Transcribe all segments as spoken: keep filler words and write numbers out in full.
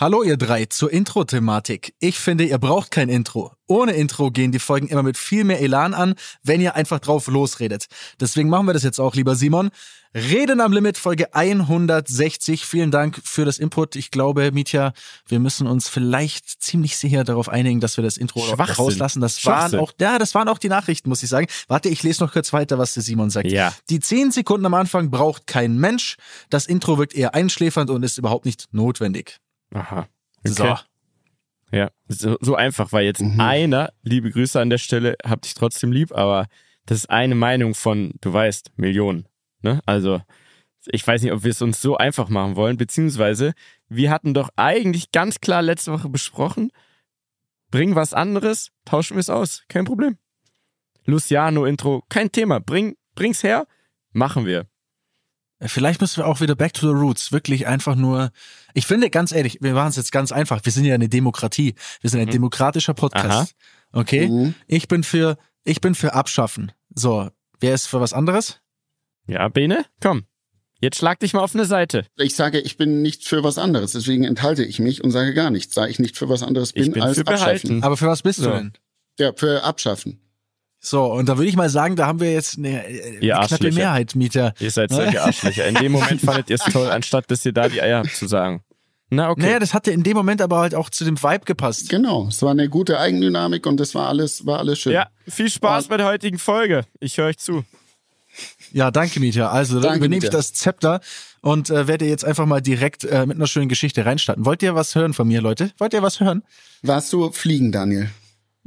Hallo ihr drei zur Intro-Thematik. Ich finde, ihr braucht kein Intro. Ohne Intro gehen die Folgen immer mit viel mehr Elan an, wenn ihr einfach drauf losredet. Deswegen machen wir das jetzt auch, lieber Simon. Reden am Limit, Folge hundertsechzig. Vielen Dank für das Input. Ich glaube, Mitja, wir müssen uns vielleicht ziemlich sicher darauf einigen, dass wir das Intro rauslassen. Das waren auch, ja, das waren auch die Nachrichten, muss ich sagen. Warte, ich lese noch kurz weiter, was der Simon sagt. Ja. Die zehn Sekunden am Anfang braucht kein Mensch. Das Intro wirkt eher einschläfernd und ist überhaupt nicht notwendig. Aha. Okay. So. Ja, so, so einfach, weil jetzt mhm. einer, liebe Grüße an der Stelle, hab dich trotzdem lieb, aber das ist eine Meinung von, du weißt, Millionen. Ne? Also, ich weiß nicht, ob wir es uns so einfach machen wollen, beziehungsweise wir hatten doch eigentlich ganz klar letzte Woche besprochen, bring was anderes, tauschen wir es aus, kein Problem. Luciano-Intro, kein Thema, bring, bring's her, machen wir. Vielleicht müssen wir auch wieder back to the roots, wirklich einfach nur, ich finde, ganz ehrlich, wir machen es jetzt ganz einfach, wir sind ja eine Demokratie, wir sind ein mhm. demokratischer Podcast, aha. okay? Mhm. Ich bin für, ich bin für Abschaffen. So, wer ist für was anderes? Ja, Bene, komm, jetzt schlag dich mal auf eine Seite. Ich sage, ich bin nicht für was anderes, deswegen enthalte ich mich und sage gar nichts, da ich nicht für was anderes bin, bin als Abschaffen. Behalten. Aber für was bist so. du denn? Ja, für Abschaffen. So, und da würde ich mal sagen, da haben wir jetzt eine, eine knappe Mehrheit, Mieter. Ihr seid solche Arschlöcher. In dem Moment fandet ihr es toll, anstatt dass ihr da die Eier habt zu sagen. Na, okay. Naja, das hatte in dem Moment aber halt auch zu dem Vibe gepasst. Genau, es war eine gute Eigendynamik und das war alles, war alles schön. Ja, viel Spaß war bei der heutigen Folge. Ich höre euch zu. Ja, danke, Mieter. Also, dann übernehme ich das Zepter und äh, werde jetzt einfach mal direkt äh, mit einer schönen Geschichte reinstarten. Wollt ihr was hören von mir, Leute? Wollt ihr was hören? Warst du fliegen, Daniel?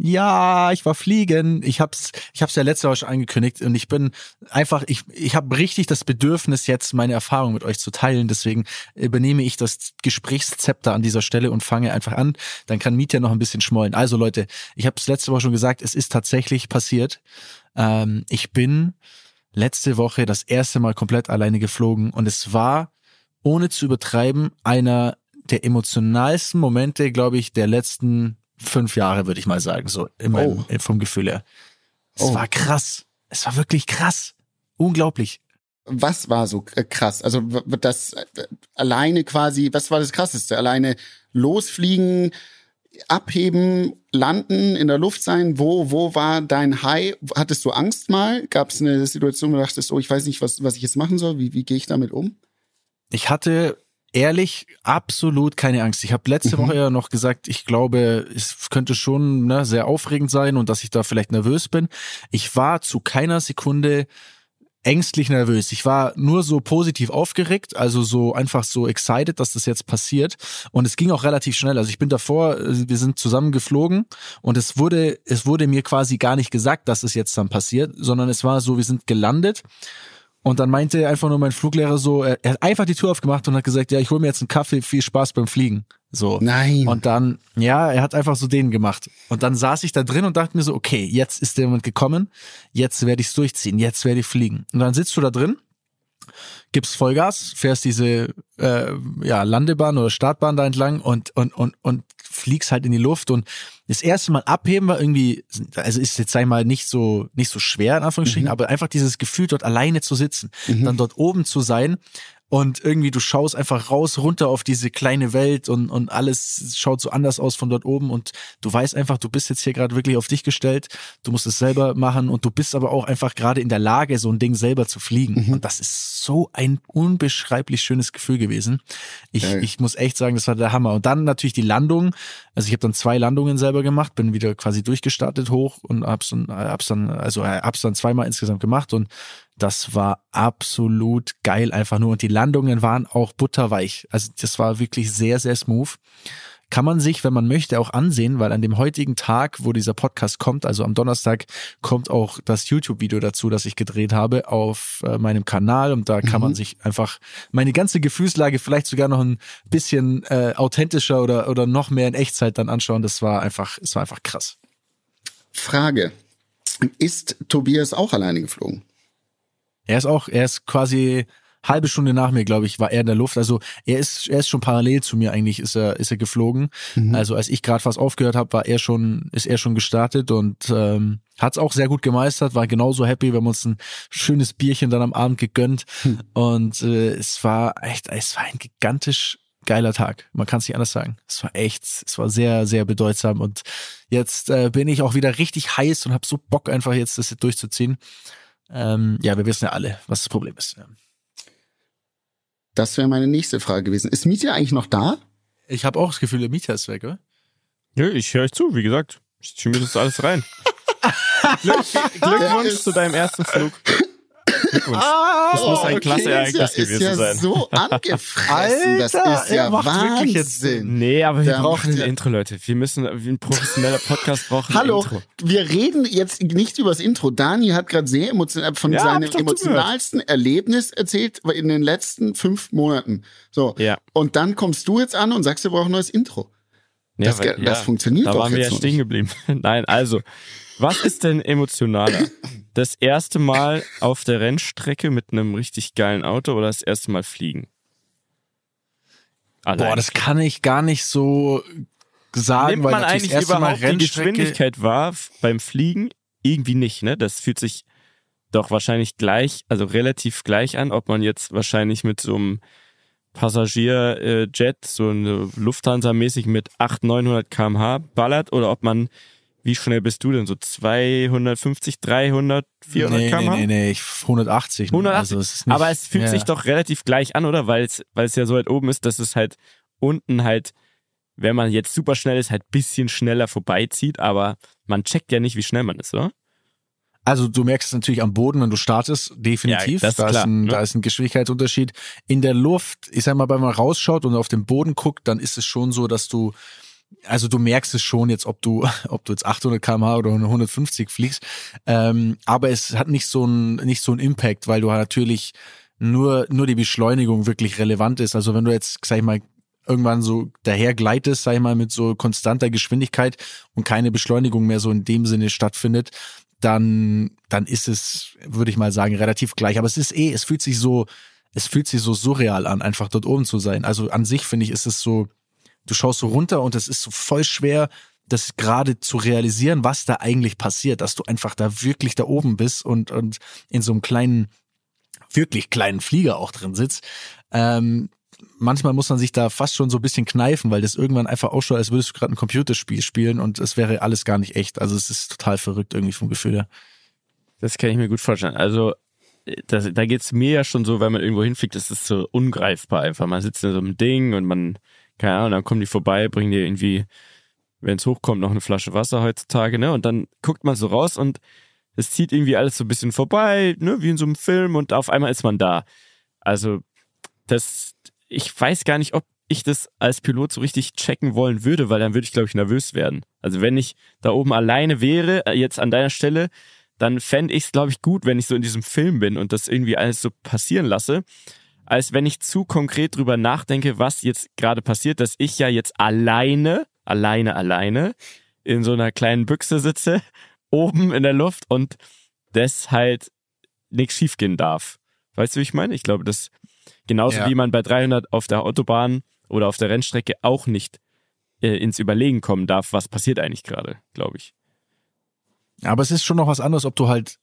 Ja, ich war fliegen. Ich hab's, ich hab's ja letzte Woche schon angekündigt und ich bin einfach, ich, ich habe richtig das Bedürfnis, jetzt meine Erfahrung mit euch zu teilen. Deswegen übernehme ich das Gesprächszepter an dieser Stelle und fange einfach an. Dann kann Mietja noch ein bisschen schmollen. Also Leute, ich habe es letzte Woche schon gesagt, es ist tatsächlich passiert. Ähm, ich bin letzte Woche das erste Mal komplett alleine geflogen und es war, ohne zu übertreiben, einer der emotionalsten Momente, glaube ich, der letzten fünf Jahre, würde ich mal sagen, so in meinem, oh. vom Gefühl her. Es oh. war krass. Es war wirklich krass. Unglaublich. Was war so krass? Also das alleine quasi, was war das Krasseste? Alleine losfliegen, abheben, landen, in der Luft sein. Wo, wo war dein High? Hattest du Angst mal? Gab es eine Situation, wo du dachtest, oh, ich weiß nicht, was, was ich jetzt machen soll? Wie, wie gehe ich damit um? Ich hatte... Ehrlich, absolut keine Angst. Ich habe letzte mhm. Woche ja noch gesagt, ich glaube, es könnte schon ne, sehr aufregend sein und dass ich da vielleicht nervös bin. Ich war zu keiner Sekunde ängstlich nervös. Ich war nur so positiv aufgeregt, also so einfach so excited, dass das jetzt passiert. Und es ging auch relativ schnell. Also ich bin davor, wir sind zusammen geflogen und es wurde, es wurde mir quasi gar nicht gesagt, dass es jetzt dann passiert, sondern es war so, wir sind gelandet. Und dann meinte einfach nur mein Fluglehrer so, er hat einfach die Tür aufgemacht und hat gesagt, ja, ich hole mir jetzt einen Kaffee, viel Spaß beim Fliegen. So. Nein. Und dann, ja, er hat einfach so den gemacht. Und dann saß ich da drin und dachte mir so, okay, jetzt ist der Moment gekommen, jetzt werde ich es durchziehen, jetzt werde ich fliegen. Und dann sitzt du da drin, gibst Vollgas, fährst diese äh, ja, Landebahn oder Startbahn da entlang und, und, und, und fliegst halt in die Luft. Und das erste Mal abheben war irgendwie, also ist jetzt, sag ich mal, nicht so, nicht so schwer, in Anführungsstrichen, mhm. aber einfach dieses Gefühl, dort alleine zu sitzen, mhm. dann dort oben zu sein und irgendwie du schaust einfach raus, runter auf diese kleine Welt und, und alles schaut so anders aus von dort oben und du weißt einfach, du bist jetzt hier gerade wirklich auf dich gestellt, du musst es selber machen und du bist aber auch einfach gerade in der Lage, so ein Ding selber zu fliegen. Mhm. Und das ist so ein unbeschreiblich schönes Gefühl gewesen. Ich, ja. ich muss echt sagen, das war der Hammer. Und dann natürlich die Landung. Also ich habe dann zwei Landungen selber gemacht, bin wieder quasi durchgestartet hoch und hab's dann, hab's dann, also hab's dann zweimal insgesamt gemacht und das war absolut geil einfach nur. Und die Landungen waren auch butterweich. Also das war wirklich sehr, sehr smooth. Kann man sich, wenn man möchte, auch ansehen, weil an dem heutigen Tag, wo dieser Podcast kommt, also am Donnerstag, kommt auch das YouTube-Video dazu, das ich gedreht habe, auf äh, meinem Kanal. Und da kann mhm. man sich einfach meine ganze Gefühlslage vielleicht sogar noch ein bisschen äh, authentischer oder, oder noch mehr in Echtzeit dann anschauen. Das war einfach, es war einfach krass. Frage: Ist Tobias auch alleine geflogen? Er ist auch, er ist quasi halbe Stunde nach mir, glaube ich, war er in der Luft. Also er ist, er ist schon parallel zu mir eigentlich, ist er, ist er geflogen. Mhm. Also als ich gerade fast aufgehört habe, war er schon, ist er schon gestartet und ähm, hat es auch sehr gut gemeistert. War genauso happy, wir haben uns ein schönes Bierchen dann am Abend gegönnt mhm. und äh, es war echt, es war ein gigantisch geiler Tag. Man kann es nicht anders sagen. Es war echt, es war sehr, sehr bedeutsam. Und jetzt äh, bin ich auch wieder richtig heiß und habe so Bock, einfach jetzt das jetzt durchzuziehen. Ähm, ja, wir wissen ja alle, was das Problem ist. Ja. Das wäre meine nächste Frage gewesen. Ist Mitja eigentlich noch da? Ich habe auch das Gefühl, der Mitja ist weg, oder? Nö, ja, ich höre euch zu, wie gesagt. Ich ziehe mir das alles rein. Glück, Glückwunsch zu deinem ersten Flug. Glückwunsch. Ah, das muss ein okay, Klasse-Ereignis ja, gewesen ja sein. So angefressen, das Alter, ist ja Wahnsinn. Nee, aber wir da brauchen ein ja. Intro, Leute. Wir müssen, wie ein professioneller Podcast brauchen Hallo, ein Intro. Hallo, wir reden jetzt nicht über das Intro. Dani hat gerade sehr emotional von ja, seinem emotionalsten gehört. Erlebnis erzählt in den letzten fünf Monaten. So. Ja. Und dann kommst du jetzt an und sagst, wir brauchen ein neues Intro. Nee, das, weil, das ja, funktioniert da doch waren jetzt wir ja stehen geblieben. Nein, also, was ist denn emotionaler? Das erste Mal auf der Rennstrecke mit einem richtig geilen Auto oder das erste Mal fliegen? Allein. Boah, das kann ich gar nicht so sagen. Nimmt weil man eigentlich das erste überhaupt Mal die Geschwindigkeit wahr beim Fliegen? Irgendwie nicht, ne? Das fühlt sich doch wahrscheinlich gleich, also relativ gleich an, ob man jetzt wahrscheinlich mit so einem Passagierjet, so eine Lufthansa-mäßig mit achthundert, neunhundert Kilometer pro Stunde ballert oder ob man, wie schnell bist du denn? So zweihundertfünfzig, dreihundert, vierhundert nee, Kilometer pro Stunde? Nee, nee, nee, hundertachtzig. Ne? hundertachtzig. Also es ist nicht, aber es fühlt ja. sich doch relativ gleich an, oder? Weil es, weil es ja so weit oben ist, dass es halt unten halt, wenn man jetzt super schnell ist, halt ein bisschen schneller vorbeizieht, aber man checkt ja nicht, wie schnell man ist, oder? Also du merkst es natürlich am Boden, wenn du startest, definitiv. Ja, das ist da, klar, ist ein, ne? da ist ein Geschwindigkeitsunterschied. In der Luft, ich sag mal, wenn man rausschaut und auf den Boden guckt, dann ist es schon so, dass du, also du merkst es schon jetzt, ob du ob du jetzt achthundert Kilometer pro Stunde oder hundertfünfzig fliegst. Ähm, aber es hat nicht so einen nicht so einen Impact, weil du natürlich nur nur die Beschleunigung wirklich relevant ist. Also wenn du jetzt, sag ich mal, irgendwann so daher gleitest, sag ich mal, mit so konstanter Geschwindigkeit und keine Beschleunigung mehr so in dem Sinne stattfindet, dann dann ist es, würde ich mal sagen, relativ gleich. Aber es ist eh, es fühlt sich so, es fühlt sich so surreal an, einfach dort oben zu sein. Also an sich, finde ich, ist es so, du schaust so runter und es ist so voll schwer, das gerade zu realisieren, was da eigentlich passiert, dass du einfach da wirklich da oben bist und, und in so einem kleinen, wirklich kleinen Flieger auch drin sitzt. Ähm, manchmal muss man sich da fast schon so ein bisschen kneifen, weil das irgendwann einfach ausschaut, als würdest du gerade ein Computerspiel spielen und es wäre alles gar nicht echt. Also es ist total verrückt irgendwie vom Gefühl her. Das kann ich mir gut vorstellen. Also das, da geht es mir ja schon so, wenn man irgendwo hinfliegt, das ist so ungreifbar einfach. Man sitzt in so einem Ding und man keine Ahnung, dann kommen die vorbei, bringen dir irgendwie, wenn es hochkommt, noch eine Flasche Wasser heutzutage, ne? Und dann guckt man so raus und es zieht irgendwie alles so ein bisschen vorbei, ne? Wie in so einem Film und auf einmal ist man da. Also das, ich weiß gar nicht, ob ich das als Pilot so richtig checken wollen würde, weil dann würde ich, glaube ich, nervös werden. Also wenn ich da oben alleine wäre, jetzt an deiner Stelle, dann fände ich es, glaube ich, gut, wenn ich so in diesem Film bin und das irgendwie alles so passieren lasse, als wenn ich zu konkret drüber nachdenke, was jetzt gerade passiert, dass ich ja jetzt alleine, alleine, alleine in so einer kleinen Büchse sitze, oben in der Luft und das halt nichts schiefgehen darf. Weißt du, wie ich meine? Ich glaube, das genauso ja. wie man bei dreihundert auf der Autobahn oder auf der Rennstrecke auch nicht äh, ins Überlegen kommen darf, was passiert eigentlich gerade, glaube ich. Aber es ist schon noch was anderes, ob du halt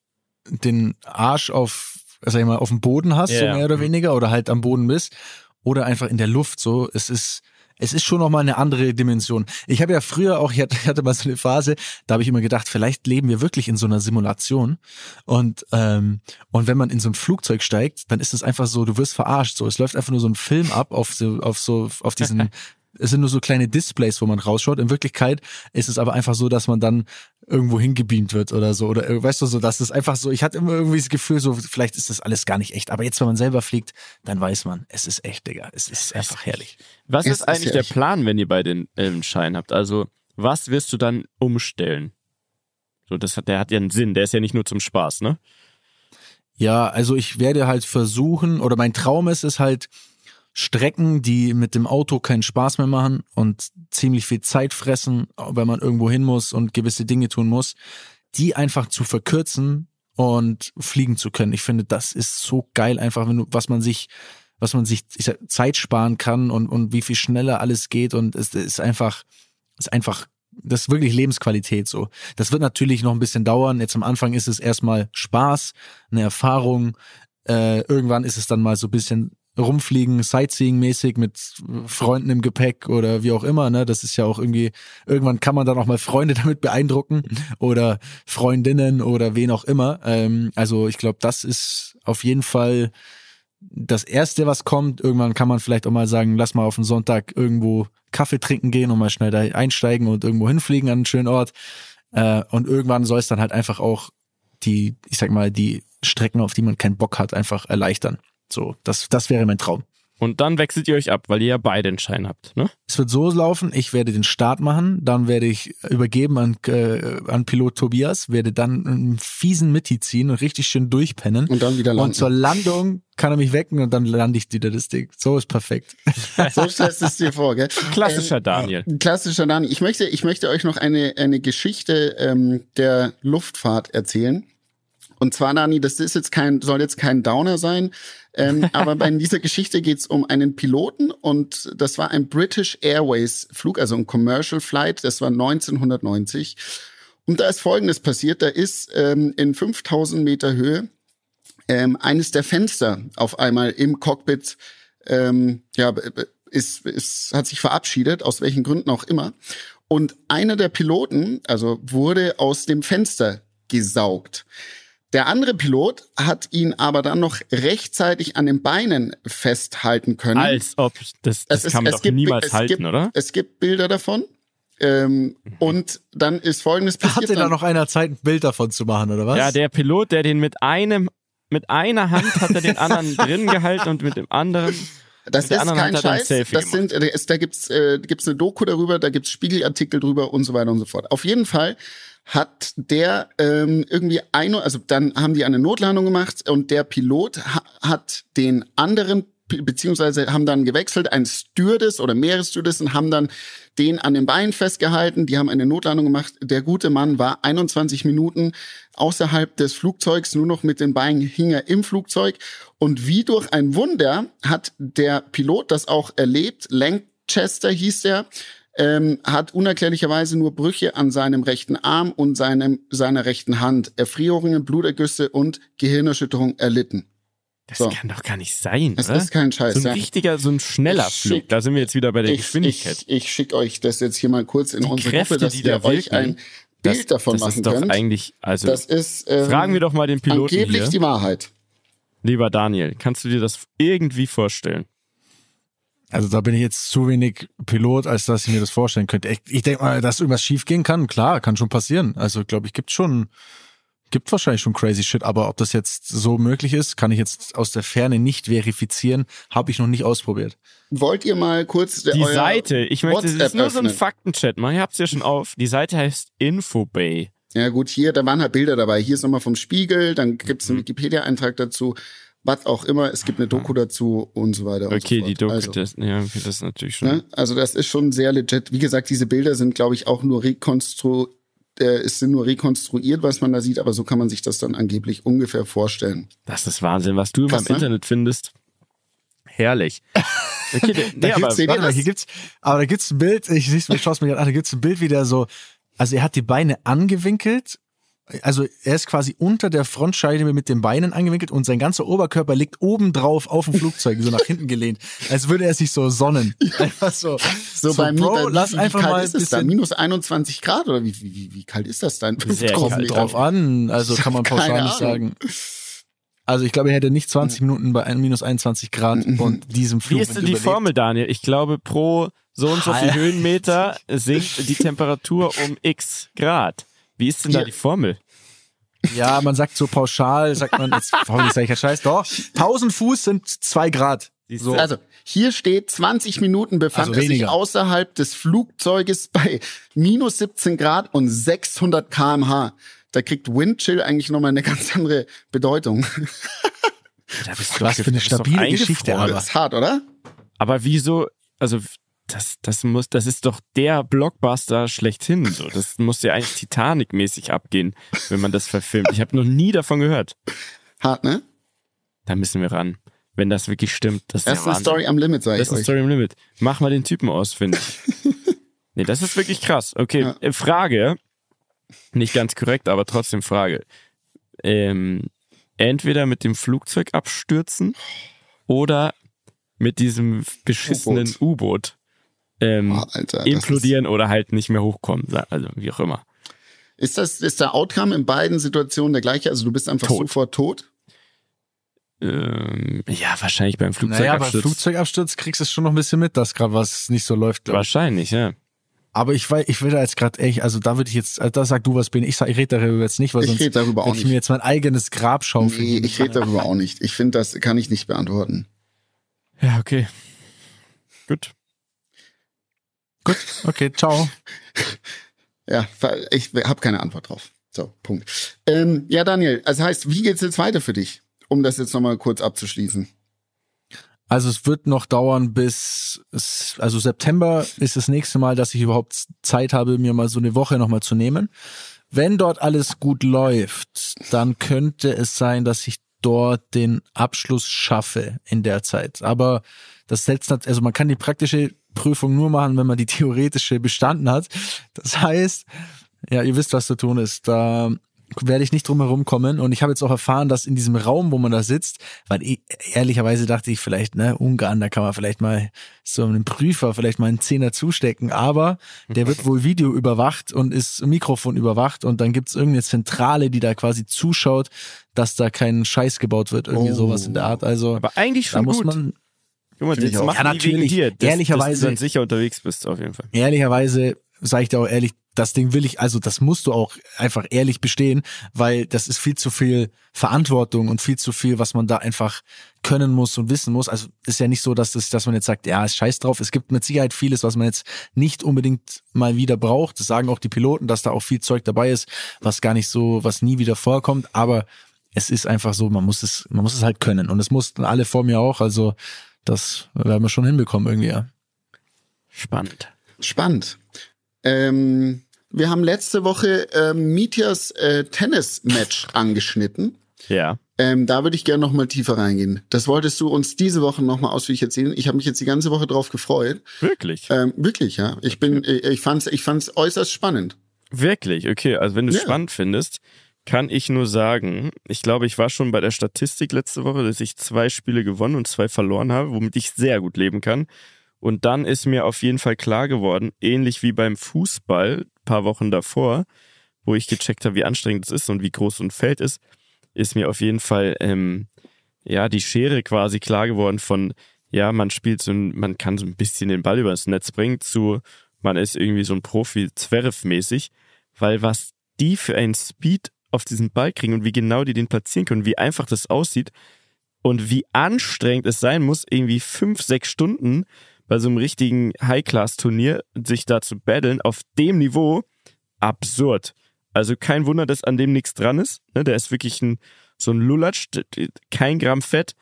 den Arsch auf sag ich mal, auf dem Boden hast, yeah. so mehr oder weniger, oder halt am Boden bist, oder einfach in der Luft, so, es ist, es ist schon nochmal eine andere Dimension. Ich habe ja früher auch, ich hatte mal so eine Phase, da habe ich immer gedacht, vielleicht leben wir wirklich in so einer Simulation und ähm, und wenn man in so ein Flugzeug steigt, dann ist es einfach so, du wirst verarscht, so, es läuft einfach nur so ein Film ab auf so, auf so, auf diesen es sind nur so kleine Displays, wo man rausschaut. In Wirklichkeit ist es aber einfach so, dass man dann irgendwo hingebeamt wird oder so. Oder weißt du so, dass es einfach so, ich hatte immer irgendwie das Gefühl, so vielleicht ist das alles gar nicht echt. Aber jetzt, wenn man selber fliegt, dann weiß man, es ist echt, Digga. Es ist einfach herrlich. Was ist eigentlich der Plan, wenn ihr beide den Schein habt? Also, was wirst du dann umstellen? So, das hat, der hat ja einen Sinn, der ist ja nicht nur zum Spaß, ne? Ja, also ich werde halt versuchen, oder mein Traum ist es halt, Strecken, die mit dem Auto keinen Spaß mehr machen und ziemlich viel Zeit fressen, wenn man irgendwo hin muss und gewisse Dinge tun muss, die einfach zu verkürzen und fliegen zu können. Ich finde, das ist so geil einfach, wenn du, was man sich, was man sich ich sag, Zeit sparen kann und, und wie viel schneller alles geht und es ist einfach, ist einfach, das ist wirklich Lebensqualität so. Das wird natürlich noch ein bisschen dauern. Jetzt am Anfang ist es erstmal Spaß, eine Erfahrung. Äh, irgendwann ist es dann mal so ein bisschen rumfliegen, Sightseeing-mäßig mit Freunden im Gepäck oder wie auch immer, ne? Das ist ja auch irgendwie, irgendwann kann man dann auch mal Freunde damit beeindrucken oder Freundinnen oder wen auch immer. Ähm, also ich glaube, das ist auf jeden Fall das Erste, was kommt. Irgendwann kann man vielleicht auch mal sagen, lass mal auf den Sonntag irgendwo Kaffee trinken gehen und mal schnell da einsteigen und irgendwo hinfliegen an einen schönen Ort. Äh, und irgendwann soll es dann halt einfach auch die, ich sag mal, die Strecken, auf die man keinen Bock hat, einfach erleichtern. So, das, das wäre mein Traum. Und dann wechselt ihr euch ab, weil ihr ja beide einen Schein habt, ne? Es wird so laufen, ich werde den Start machen, dann werde ich übergeben an, äh, an Pilot Tobias, werde dann einen fiesen Mitti ziehen und richtig schön durchpennen. Und dann wieder landen. Und zur Landung kann er mich wecken und dann lande ich wieder das Ding. So ist perfekt. So stellst du es dir vor, gell? Klassischer ähm, Daniel. Klassischer Daniel. Ich möchte, ich möchte euch noch eine, eine Geschichte ähm, der Luftfahrt erzählen. Und zwar, Dani, das ist jetzt kein, soll jetzt kein Downer sein, ähm, aber bei dieser Geschichte geht's um einen Piloten und das war ein British Airways Flug, also ein Commercial Flight, das war neunzehnhundertneunzig. Und da ist Folgendes passiert, da ist ähm, in fünftausend Meter Höhe ähm, eines der Fenster auf einmal im Cockpit, ähm, ja, ist, ist, hat sich verabschiedet, aus welchen Gründen auch immer. Und einer der Piloten, also wurde aus dem Fenster gesaugt. Der andere Pilot hat ihn aber dann noch rechtzeitig an den Beinen festhalten können. Als ob, das, das ist, kann man doch gibt, niemals halten, gibt, oder? Es gibt Bilder davon. Ähm, und dann ist Folgendes passiert. Hatte dann, da noch einer Zeit, ein Bild davon zu machen, oder was? Ja, der Pilot, der den mit einem, mit einer Hand hat er den anderen drin gehalten und mit dem anderen... Das ist kein Scheiß, das sind, da gibt's, äh, gibt's eine Doku darüber, da gibt's Spiegelartikel drüber und so weiter und so fort. Auf jeden Fall hat der ähm, irgendwie eine, also dann haben die eine Notlandung gemacht und der Pilot ha- hat den anderen, beziehungsweise haben dann gewechselt, ein Stewardess oder mehrere Stewardessen haben dann den an den Beinen festgehalten, die haben eine Notlandung gemacht. Der gute Mann war einundzwanzig Minuten außerhalb des Flugzeugs, nur noch mit den Beinen hing er im Flugzeug. Und wie durch ein Wunder hat der Pilot das auch erlebt, Lancaster hieß er, ähm, hat unerklärlicherweise nur Brüche an seinem rechten Arm und seinem seiner rechten Hand, Erfrierungen, Blutergüsse und Gehirnerschütterung erlitten. Das so. Kann doch gar nicht sein, das oder? Das ist kein Scheiß, so ein ja. richtiger, so ein schneller schick, Flug. Da sind wir jetzt wieder bei der ich, Geschwindigkeit. Ich, ich schicke euch das jetzt hier mal kurz in die unsere Kräfte, Gruppe, dass die ihr da euch ein das, Bild davon das machen ist könnt. Doch eigentlich, also das ist, ähm, fragen wir doch mal den Piloten angeblich hier. Die Wahrheit. Lieber Daniel, kannst du dir das irgendwie vorstellen? Also da bin ich jetzt zu wenig Pilot, als dass ich mir das vorstellen könnte. Ich, ich denke mal, dass irgendwas schief gehen kann, klar, kann schon passieren. Also glaube ich, gibt schon... Gibt wahrscheinlich schon crazy shit, aber ob das jetzt so möglich ist, kann ich jetzt aus der Ferne nicht verifizieren, habe ich noch nicht ausprobiert. Wollt ihr mal kurz die Seite, ich möchte, WhatsApp das ist nur öffnen. So ein Faktenchat, man, ihr habt es ja schon auf, die Seite heißt Infobay. Ja gut, hier, da waren halt Bilder dabei, hier ist nochmal vom Spiegel, dann gibt es einen Wikipedia-Eintrag dazu, was auch immer, es gibt eine Doku dazu und so weiter. Und okay, so fort. Die Doku, also, das, ja, das ist natürlich schon. Ne? Also das ist schon sehr legit, wie gesagt, diese Bilder sind glaube ich auch nur rekonstruiert, es sind nur rekonstruiert, was man da sieht, aber so kann man sich das dann angeblich ungefähr vorstellen. Das ist Wahnsinn, was du Krass, im ne? Internet findest. Herrlich. Okay, nee, aber, gibt's, warte, hier gibt's, aber da gibt's ein Bild, ich, ich, ich schaue mir gerade an, da gibt's ein Bild, wie der so, also er hat die Beine angewinkelt, also er ist quasi unter der Frontscheibe mit den Beinen angewinkelt und sein ganzer Oberkörper liegt oben drauf auf dem Flugzeug, so nach hinten gelehnt, als würde er sich so sonnen. Einfach so. So, so bei Bro, bei, lass wie einfach kalt mal ist es da? Minus einundzwanzig Grad oder wie, wie, wie kalt ist das dann? Sehr kalt. Drauf an, also kann man pauschal nicht sagen. Also ich glaube, er hätte nicht zwanzig Minuten bei minus einundzwanzig Grad und diesem Flug überlebt. Wie ist denn die Formel, Daniel? Ich glaube, pro so und so viel Höhenmeter sinkt die Temperatur um x Grad. Wie ist denn da die Formel? Ja, man sagt so pauschal, sagt man, jetzt sage ich ja Scheiß, doch, tausend Fuß sind zwei Grad. So. Also, hier steht, zwanzig Minuten befand also er sich außerhalb des Flugzeuges bei minus siebzehn Grad und sechshundert Kilometer pro Stunde. Da kriegt Windchill eigentlich nochmal eine ganz andere Bedeutung. Da bist du was für eine stabile Geschichte, aber. Das ist hart, oder? Aber wieso, also... Das, das muss, das ist doch der Blockbuster schlechthin. So, das muss ja eigentlich Titanic-mäßig abgehen, wenn man das verfilmt. Ich habe noch nie davon gehört. Hart, ne? Da müssen wir ran. Wenn das wirklich stimmt, das ist Das ist eine Story am Limit, sag ich euch. Das ist eine Story am Limit. Mach mal den Typen ausfindig. Nee, das ist wirklich krass. Okay, ja. Frage. Nicht ganz korrekt, aber trotzdem Frage. Ähm, entweder mit dem Flugzeug abstürzen oder mit diesem beschissenen U-Boot ähm, oh, Alter, implodieren oder halt nicht mehr hochkommen, also wie auch immer. Ist das, ist der Outcome in beiden Situationen der gleiche? Also du bist einfach tot. Sofort tot? Ähm, ja, wahrscheinlich beim Flugzeugabsturz. Naja, beim Flugzeugabsturz kriegst du es schon noch ein bisschen mit, dass gerade was nicht so läuft, glaube ich. Wahrscheinlich, ja. Aber ich weiß, ich will da jetzt gerade echt, also da würde ich jetzt, also da sag du was, Bene, ich sag, ich rede darüber jetzt nicht, weil ich sonst red darüber auch ich nicht. Mir jetzt mein eigenes Grab schaufel. Nee, ich rede darüber auch nicht. Ich finde, das kann ich nicht beantworten. Ja, okay. Gut. Gut, okay, ciao. Ja, ich habe keine Antwort drauf. So, Punkt. Ähm, ja, Daniel, also heißt, wie geht's jetzt weiter für dich? Um das jetzt nochmal kurz abzuschließen. Also es wird noch dauern bis, also September ist das nächste Mal, dass ich überhaupt Zeit habe, mir mal so eine Woche nochmal zu nehmen. Wenn dort alles gut läuft, dann könnte es sein, dass ich dort den Abschluss schaffe in der Zeit. Aber das setzt, also man kann die praktische Prüfung nur machen, wenn man die theoretische bestanden hat. Das heißt, ja, ihr wisst, was zu tun ist. Da werde ich nicht drum herum kommen. Und ich habe jetzt auch erfahren, dass in diesem Raum, wo man da sitzt, weil ich, ehrlicherweise dachte ich vielleicht, ne, Ungarn, da kann man vielleicht mal so einem Prüfer vielleicht mal einen Zehner zustecken, aber der wird wohl Video überwacht und ist Mikrofon überwacht und dann gibt es irgendeine Zentrale, die da quasi zuschaut, dass da kein Scheiß gebaut wird, irgendwie oh. sowas in der Art. Also, aber eigentlich schon da muss gut. Man Guck mal, das ja, machen natürlich, die wegen dir, dass, ehrlicherweise, dass du dann sicher unterwegs bist auf jeden Fall. Ehrlicherweise sage ich dir auch ehrlich, das Ding will ich, also das musst du auch einfach ehrlich bestehen, weil das ist viel zu viel Verantwortung und viel zu viel, was man da einfach können muss und wissen muss. Also ist ja nicht so, dass, das, dass man jetzt sagt, ja, ist scheiß drauf. Es gibt mit Sicherheit vieles, was man jetzt nicht unbedingt mal wieder braucht. Das sagen auch die Piloten, dass da auch viel Zeug dabei ist, was gar nicht so, was nie wieder vorkommt. Aber es ist einfach so, man muss es, man muss es halt können. Und es mussten alle vor mir auch, also das werden wir schon hinbekommen irgendwie, ja. Spannend. Spannend. Ähm, wir haben letzte Woche ähm, Mitjas äh, Tennis-Match angeschnitten. Ja. Ähm, da würde ich gerne nochmal tiefer reingehen. Das wolltest du uns diese Woche nochmal ausführlich erzählen. Ich habe mich jetzt die ganze Woche drauf gefreut. Wirklich? Ähm, wirklich, ja. Ich bin, ich fand's, ich fand's äußerst spannend. Wirklich? Okay, also wenn du es ja. spannend findest, kann ich nur sagen, ich glaube, ich war schon bei der Statistik letzte Woche, dass ich zwei Spiele gewonnen und zwei verloren habe, womit ich sehr gut leben kann. Und dann ist mir auf jeden Fall klar geworden, ähnlich wie beim Fußball, ein paar Wochen davor, wo ich gecheckt habe, wie anstrengend es ist und wie groß so ein Feld ist, ist mir auf jeden Fall ähm, ja, die Schere quasi klar geworden von, ja, man spielt so ein, man kann so ein bisschen den Ball übers Netz bringen, zu man ist irgendwie so ein Profi Zverev-mäßig, weil was die für einen Speed auf diesen Ball kriegen und wie genau die den platzieren können, wie einfach das aussieht und wie anstrengend es sein muss, irgendwie fünf, sechs Stunden bei so einem richtigen High-Class-Turnier sich da zu battlen, auf dem Niveau, absurd. Also kein Wunder, dass an dem nichts dran ist. Ne? Der ist wirklich ein, so ein Lulatsch, kein Gramm Fett.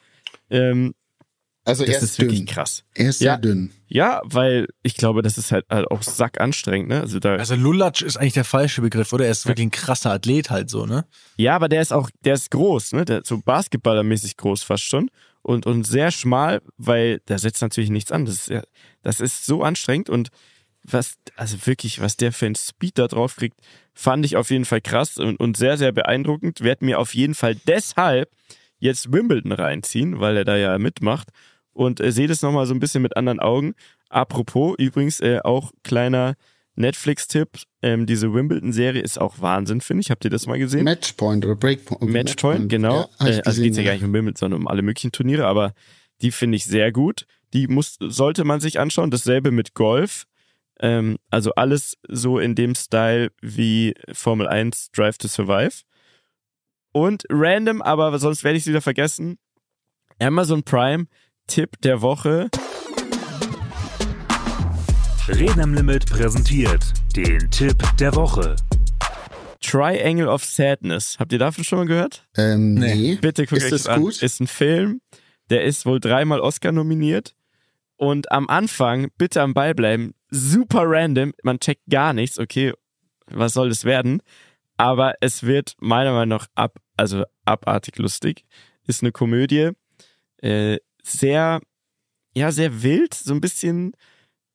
Ähm, also er ist, ist wirklich dünn. Krass. Er ist ja, sehr dünn. Ja, weil ich glaube, das ist halt auch sackanstrengend. Ne? Also, da also Lulatsch ist eigentlich der falsche Begriff, oder? Er ist wirklich ein krasser Athlet halt so, ne? Ja, aber der ist auch, der ist groß, ne? Der ist so basketballermäßig groß fast schon. Und, und sehr schmal, weil da setzt natürlich nichts an. Das ist, ja, das ist so anstrengend und was, also wirklich, was der für ein Speed da drauf kriegt, fand ich auf jeden Fall krass und, und sehr, sehr beeindruckend. Werd mir auf jeden Fall deshalb jetzt Wimbledon reinziehen, weil er da ja mitmacht und äh, seht es nochmal so ein bisschen mit anderen Augen. Apropos, übrigens äh, auch kleiner Netflix-Tipp, ähm, diese Wimbledon-Serie ist auch Wahnsinn, finde ich. Habt ihr das mal gesehen? Matchpoint oder Breakpoint. Okay, Matchpoint, Matchpoint, genau. Ja, äh, also geht es ja gar nicht um Wimbledon, sondern um alle möglichen Turniere, aber die finde ich sehr gut. Die muss, sollte man sich anschauen. Dasselbe mit Golf. Ähm, also alles so in dem Style wie Formel eins, Drive to Survive. Und random, aber sonst werde ich es wieder vergessen. Amazon Prime, Tipp der Woche. Reden am Limit präsentiert den Tipp der Woche. Triangle of Sadness. Habt ihr davon schon mal gehört? Ähm, nee. Bitte guckt euch das an. Gut? Ist ein Film, der ist wohl dreimal Oscar nominiert. Und am Anfang, bitte am Ball bleiben, super random, man checkt gar nichts, okay, was soll das werden? Aber es wird meiner Meinung nach ab, also abartig lustig. Ist eine Komödie, äh, sehr, ja, sehr wild, so ein bisschen...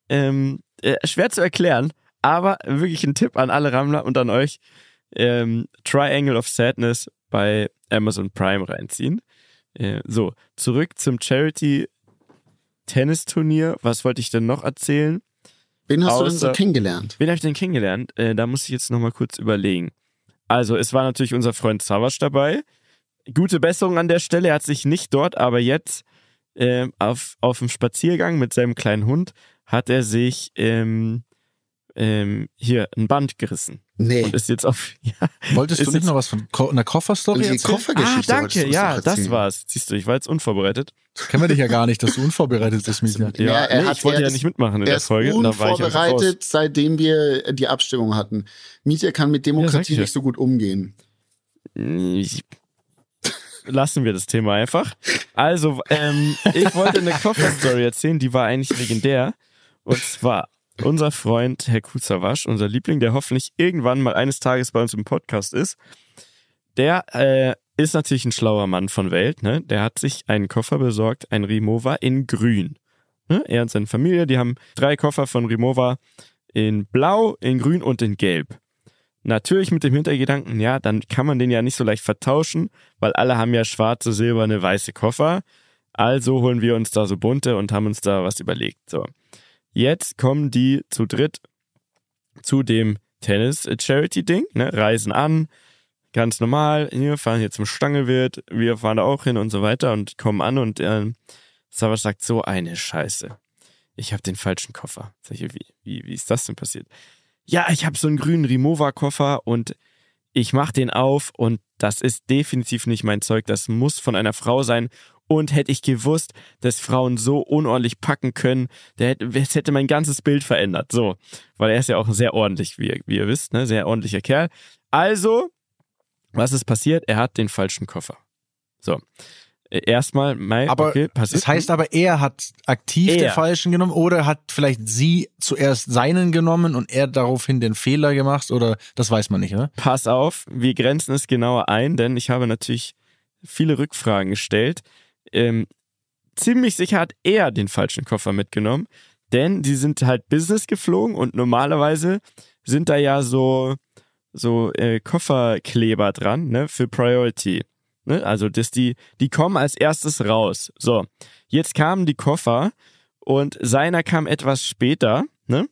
Ähm, äh, schwer zu erklären, aber wirklich ein Tipp an alle Rammler und an euch. Ähm, Triangle of Sadness bei Amazon Prime reinziehen. Äh, so, zurück zum Charity Tennisturnier. Was wollte ich denn noch erzählen? Wen hast Außer, du denn so kennengelernt? Wen habe ich denn kennengelernt? Äh, da muss ich jetzt nochmal kurz überlegen. Also, es war natürlich unser Freund Savas dabei. Gute Besserung an der Stelle. Er hat sich nicht dort, aber jetzt äh, auf, auf dem Spaziergang mit seinem kleinen Hund hat er sich ähm, ähm, hier ein Band gerissen. Nee. Und ist jetzt auf. Ja, Wolltest du nicht noch was von Ko- einer Kofferstory erzählen? Koffergeschichte. Ah, danke, ja, das war's. Siehst du, ich war jetzt unvorbereitet. Kennen wir dich ja gar nicht, dass du unvorbereitet bist, Mitja. Ja, ja, er nee, hat, ich wollte er ja ist, nicht mitmachen in der Folge. Er ist unvorbereitet, ja seitdem wir die Abstimmung hatten. Mitja kann mit Demokratie ja, nicht so gut umgehen. Ich Lassen wir das Thema einfach. Also, ähm, ich wollte eine Kofferstory erzählen, die war eigentlich legendär. Und zwar, unser Freund Herr Kuzawasch, unser Liebling, der hoffentlich irgendwann mal eines Tages bei uns im Podcast ist, der äh, ist natürlich ein schlauer Mann von Welt. Ne? Der hat sich einen Koffer besorgt, ein Rimowa in grün. Ne? Er und seine Familie, die haben drei Koffer von Rimowa in blau, in grün und in gelb. Natürlich mit dem Hintergedanken, ja, dann kann man den ja nicht so leicht vertauschen, weil alle haben ja schwarze, silberne, weiße Koffer. Also holen wir uns da so bunte und haben uns da was überlegt. So. Jetzt kommen die zu dritt zu dem Tennis-Charity-Ding, ne? Reisen an, ganz normal, wir fahren hier zum Stanglwirt, wir fahren da auch hin und so weiter und kommen an und äh, Savas sagt, so eine Scheiße, ich habe den falschen Koffer. Sag ich, wie, wie, wie ist das denn passiert? Ja, ich habe so einen grünen Rimowa-Koffer und ich mache den auf und das ist definitiv nicht mein Zeug, das muss von einer Frau sein und hätte ich gewusst, dass Frauen so unordentlich packen können, der hätte, das hätte mein ganzes Bild verändert, so, weil er ist ja auch sehr ordentlich, wie ihr, wie ihr wisst, ne, sehr ordentlicher Kerl. Also, was ist passiert? Er hat den falschen Koffer. So. Erstmal, mein, aber okay, passiert. Das heißt aber, er hat aktiv er. den falschen genommen oder hat vielleicht sie zuerst seinen genommen und er daraufhin den Fehler gemacht oder das weiß man nicht, oder? Pass auf, wir grenzen es genauer ein, denn ich habe natürlich viele Rückfragen gestellt. Ähm, ziemlich sicher hat er den falschen Koffer mitgenommen, denn die sind halt Business geflogen und normalerweise sind da ja so, so äh, Kofferkleber dran, ne, für Priority. Ne? Also, dass die, die kommen als erstes raus. So, jetzt kamen die Koffer und seiner kam etwas später, ne?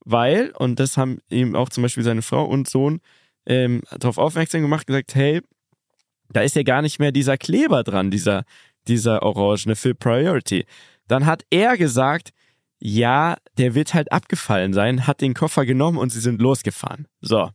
Weil, und das haben ihm auch zum Beispiel seine Frau und Sohn ähm, darauf aufmerksam gemacht, gesagt, hey, da ist ja gar nicht mehr dieser Kleber dran, dieser, dieser orangene für Priority. Dann hat er gesagt, ja, der wird halt abgefallen sein, hat den Koffer genommen und sie sind losgefahren. So,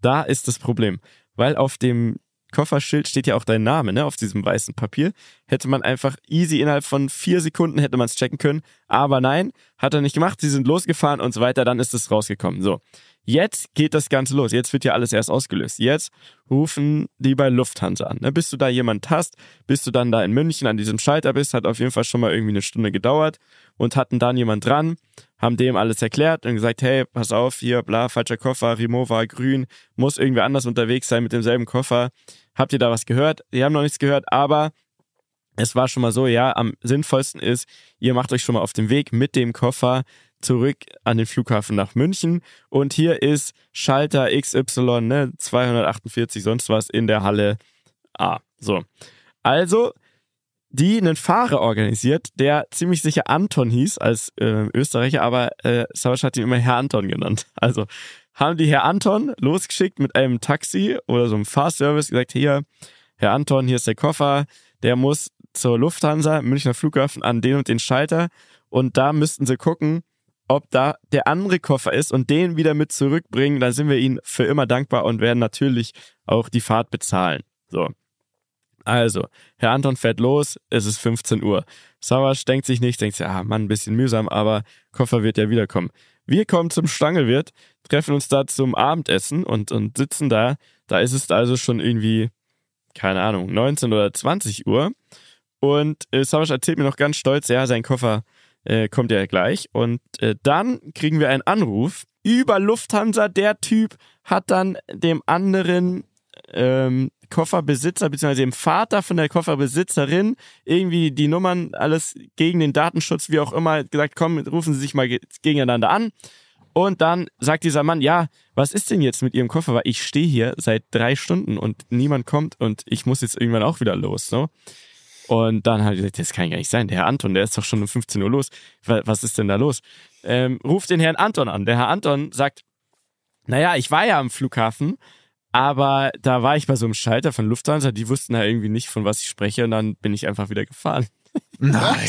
da ist das Problem, weil auf dem Kofferschild steht ja auch dein Name, ne, auf diesem weißen Papier. Hätte man einfach easy innerhalb von vier Sekunden hätte man es checken können, aber nein, hat er nicht gemacht, sie sind losgefahren und so weiter, dann ist es rausgekommen. So, jetzt geht das Ganze los, jetzt wird ja alles erst ausgelöst. Jetzt rufen die bei Lufthansa an, ne, bis du da jemanden hast, bis du dann da in München an diesem Schalter bist, hat auf jeden Fall schon mal irgendwie eine Stunde gedauert und hatten dann jemand dran, haben dem alles erklärt und gesagt, hey, pass auf, hier, bla, falscher Koffer, Rimowa, grün, muss irgendwie anders unterwegs sein mit demselben Koffer. Habt ihr da was gehört? Die haben noch nichts gehört, aber es war schon mal so, ja, am sinnvollsten ist, ihr macht euch schon mal auf den Weg mit dem Koffer zurück an den Flughafen nach München und hier ist Schalter X Y, ne, zweihundertachtundvierzig, sonst was in der Halle A. So. Also, die einen Fahrer organisiert, der ziemlich sicher Anton hieß als äh, Österreicher, aber äh, Savas hat ihn immer Herr Anton genannt. Also, haben die Herr Anton losgeschickt mit einem Taxi oder so einem Fahrservice, gesagt, hier, Herr Anton, hier ist der Koffer, der muss zur Lufthansa, Münchner Flughafen, an den und den Schalter und da müssten sie gucken, ob da der andere Koffer ist und den wieder mit zurückbringen, dann sind wir ihnen für immer dankbar und werden natürlich auch die Fahrt bezahlen. So. Also, Herr Anton fährt los, es ist fünfzehn Uhr. Savas denkt sich nicht, denkt sich, ah Mann, ein bisschen mühsam, aber Koffer wird ja wiederkommen. Wir kommen zum Stanglwirt, treffen uns da zum Abendessen und, und sitzen da. Da ist es also schon irgendwie, keine Ahnung, neunzehn oder zwanzig Uhr. Und äh, Savas erzählt mir noch ganz stolz, ja, sein Koffer äh, kommt ja gleich. Und äh, dann kriegen wir einen Anruf über Lufthansa. Der Typ hat dann dem anderen ähm, Kofferbesitzer bzw. dem Vater von der Kofferbesitzerin irgendwie die Nummern, alles gegen den Datenschutz, wie auch immer, gesagt, komm, rufen Sie sich mal gegeneinander an. Und dann sagt dieser Mann, ja, was ist denn jetzt mit Ihrem Koffer? Weil ich stehe hier seit drei Stunden und niemand kommt und ich muss jetzt irgendwann auch wieder los. So. Und dann habe ich gesagt, das kann gar nicht sein. Der Herr Anton, der ist doch schon um fünfzehn Uhr los. Was ist denn da los? Ähm, ruft den Herrn Anton an. Der Herr Anton sagt, naja, ich war ja am Flughafen, aber da war ich bei so einem Schalter von Lufthansa. Die wussten ja irgendwie nicht, von was ich spreche. Und dann bin ich einfach wieder gefahren. Nein,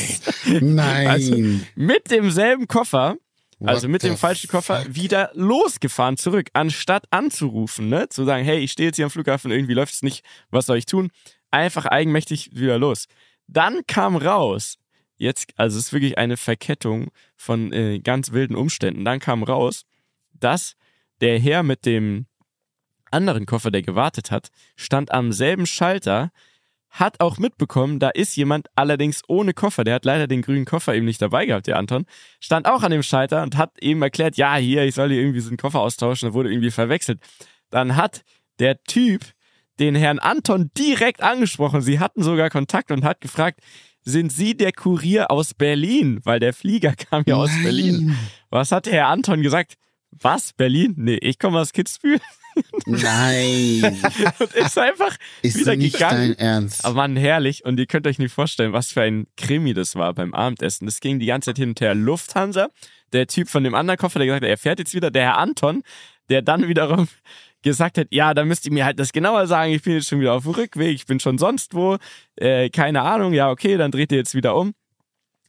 nein. Also mit demselben Koffer, also What mit dem falschen Koffer, fuck? wieder losgefahren zurück, anstatt anzurufen, ne? Zu sagen, hey, ich stehe jetzt hier am Flughafen, irgendwie läuft es nicht, was soll ich tun? Einfach eigenmächtig wieder los. Dann kam raus, jetzt, also es ist wirklich eine Verkettung von äh, ganz wilden Umständen, dann kam raus, dass der Herr mit dem anderen Koffer, der gewartet hat, stand am selben Schalter, hat auch mitbekommen, da ist jemand, allerdings ohne Koffer, der hat leider den grünen Koffer eben nicht dabei gehabt, der Anton, stand auch an dem Schalter und hat eben erklärt, ja, hier, ich soll hier irgendwie so einen Koffer austauschen, da wurde irgendwie verwechselt. Dann hat der Typ den Herrn Anton direkt angesprochen, sie hatten sogar Kontakt und hat gefragt, sind Sie der Kurier aus Berlin? Weil der Flieger kam ja aus Nein. Berlin. Was hat der Herr Anton gesagt? Was, Berlin? Nee, ich komme aus Kitzbühel. Nein. Und ist einfach ist wieder nicht gegangen. Dein Ernst. Aber Mann, herrlich. Und ihr könnt euch nicht vorstellen, was für ein Krimi das war beim Abendessen. Das ging die ganze Zeit hin und her. Lufthansa, der Typ von dem anderen Koffer, der gesagt hat, er fährt jetzt wieder. Der Herr Anton, der dann wiederum gesagt hat, ja, da müsst ihr mir halt das genauer sagen. Ich bin jetzt schon wieder auf dem Rückweg. Ich bin schon sonst wo. Äh, keine Ahnung. Ja, okay, dann dreht ihr jetzt wieder um.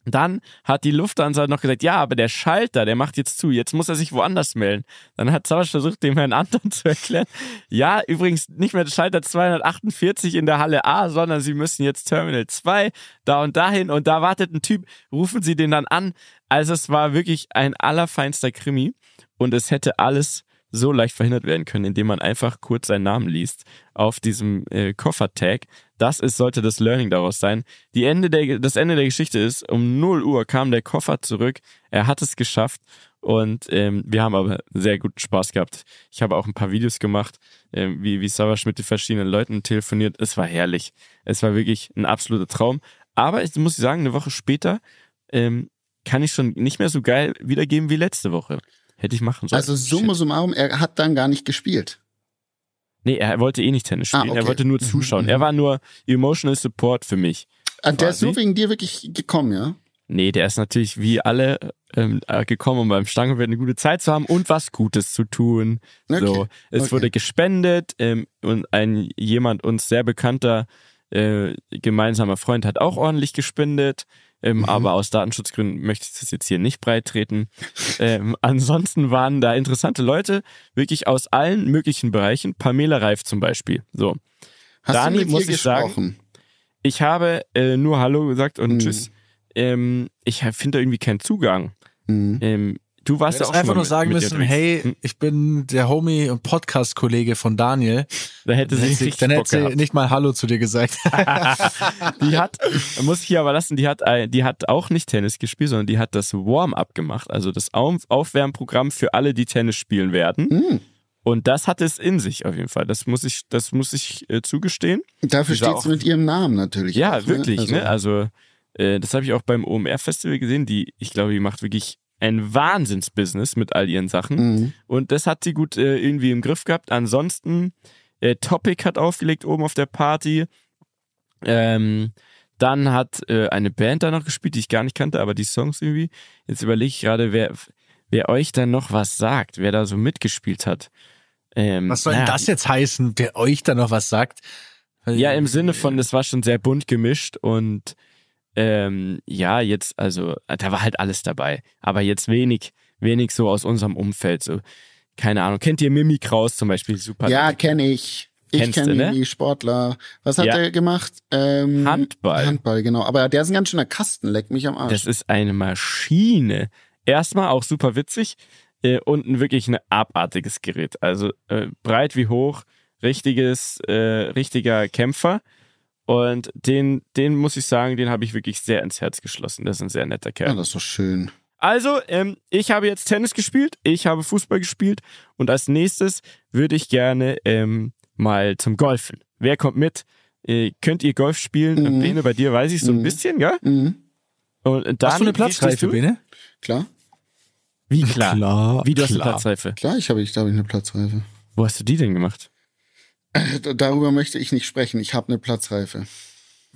Dann hat die Lufthansa noch gesagt, ja, aber der Schalter, der macht jetzt zu, jetzt muss er sich woanders melden. Dann hat Zausch versucht, dem Herrn Anton zu erklären, ja, übrigens nicht mehr der Schalter zweihundertachtundvierzig in der Halle A, sondern Sie müssen jetzt Terminal zwei da und dahin und da wartet ein Typ, rufen Sie den dann an. Also es war wirklich ein allerfeinster Krimi und es hätte alles so leicht verhindert werden können, indem man einfach kurz seinen Namen liest auf diesem äh, Koffertag. Das ist, sollte das Learning daraus sein. Die Ende der, das Ende der Geschichte ist, um null Uhr kam der Koffer zurück. Er hat es geschafft und ähm, wir haben aber sehr guten Spaß gehabt. Ich habe auch ein paar Videos gemacht, ähm, wie, wie Savas mit den verschiedenen Leuten telefoniert. Es war herrlich. Es war wirklich ein absoluter Traum. Aber ich muss sagen, eine Woche später ähm, kann ich schon nicht mehr so geil wiedergeben wie letzte Woche. Hätte ich machen sollen. Also summa summarum, er hat dann gar nicht gespielt. Nee, er wollte eh nicht Tennis spielen. Ah, okay. Er wollte nur zuschauen. Mhm. Er war nur emotional support für mich. Und der ist so wegen dir wirklich gekommen, ja? Nee, der ist natürlich wie alle ähm, gekommen, um beim Stanglwirt eine gute Zeit zu haben und was Gutes zu tun. Okay. So, es okay. wurde gespendet ähm, und ein jemand uns sehr bekannter äh, gemeinsamer Freund hat auch ordentlich gespendet. Ähm, mhm. Aber aus Datenschutzgründen möchte ich das jetzt hier nicht breit treten. ähm, ansonsten waren da interessante Leute, wirklich aus allen möglichen Bereichen. Pamela Reif zum Beispiel. So. Hast Dani, du mit muss ich gesprochen? sagen, ich habe äh, nur Hallo gesagt und mhm. Tschüss. Ähm, ich finde da irgendwie keinen Zugang. Mhm. Ähm, du warst ja auch einfach nur sagen mit, müssen, mit hey, hm? ich bin der Homie und Podcast-Kollege von Daniel. Da hätte sie, sich, dann hätte sie nicht mal Hallo zu dir gesagt. Die hat, muss ich hier aber lassen, die hat, die hat auch nicht Tennis gespielt, sondern die hat das Warm-Up gemacht, also das Aufwärmprogramm für alle, die Tennis spielen werden. Hm. Und das hat es in sich auf jeden Fall. Das muss ich, das muss ich äh, zugestehen. Dafür steht es mit ihrem Namen natürlich. Ja, auch, wirklich. Ne? Also, ne? also äh, das habe ich auch beim O M R-Festival gesehen. Die, ich glaube, die macht wirklich ein Wahnsinnsbusiness mit all ihren Sachen. Mhm. Und das hat sie gut äh, irgendwie im Griff gehabt. Ansonsten, äh, Topic hat aufgelegt oben auf der Party. Ähm, dann hat äh, eine Band da noch gespielt, die ich gar nicht kannte, aber die Songs irgendwie. Jetzt überlege ich gerade, wer, wer euch dann noch was sagt, wer da so mitgespielt hat. Ähm, was soll denn ja, das jetzt heißen, wer euch da noch was sagt? Ja, im Sinne von, das war schon sehr bunt gemischt und Ähm, ja, jetzt, also, da war halt alles dabei. Aber jetzt wenig, wenig so aus unserem Umfeld. So, keine Ahnung. Kennt ihr Mimi Kraus zum Beispiel? Super. Ja, kenne ich. Ich kenne ne? die Sportler. Was hat ja. er gemacht? Ähm, Handball. Handball, genau. Aber der ist ein ganz schöner Kasten, leck mich am Arsch. Das ist eine Maschine. Erstmal auch super witzig äh, und wirklich ein abartiges Gerät. Also äh, breit wie hoch, richtiges, äh, richtiger Kämpfer. Und den, den muss ich sagen, den habe ich wirklich sehr ins Herz geschlossen. Das ist ein sehr netter Kerl. Ja, das ist doch schön. Also, ähm, ich habe jetzt Tennis gespielt, ich habe Fußball gespielt und als nächstes würde ich gerne ähm, mal zum Golfen. Wer kommt mit? Äh, könnt ihr Golf spielen? Mhm. Bene, bei dir weiß ich so mhm. ein bisschen, gell? Mhm. Und dann, hast du eine Platzreife, Bene? Klar. Wie klar? klar Wie, du klar. hast eine Platzreife? Klar, ich habe ich, glaube ich, eine Platzreife. Wo hast du die denn gemacht? Darüber möchte ich nicht sprechen. Ich habe eine Platzreife.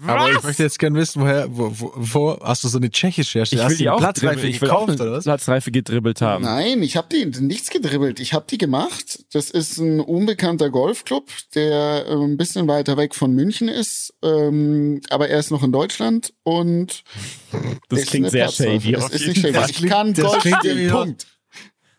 Was? Aber ich möchte jetzt gerne wissen, woher, wo, wo, wo hast du so eine tschechische Hersteller? Hast du die Platzreife ich gekauft, will auch oder was? Platzreife gedribbelt haben. Nein, ich habe die nichts gedribbelt. Ich habe die gemacht. Das ist ein unbekannter Golfclub, der ein bisschen weiter weg von München ist, ähm, aber er ist noch in Deutschland und das klingt sehr shady. Das ist nicht shady. Ich kann Golf spielen. Punkt.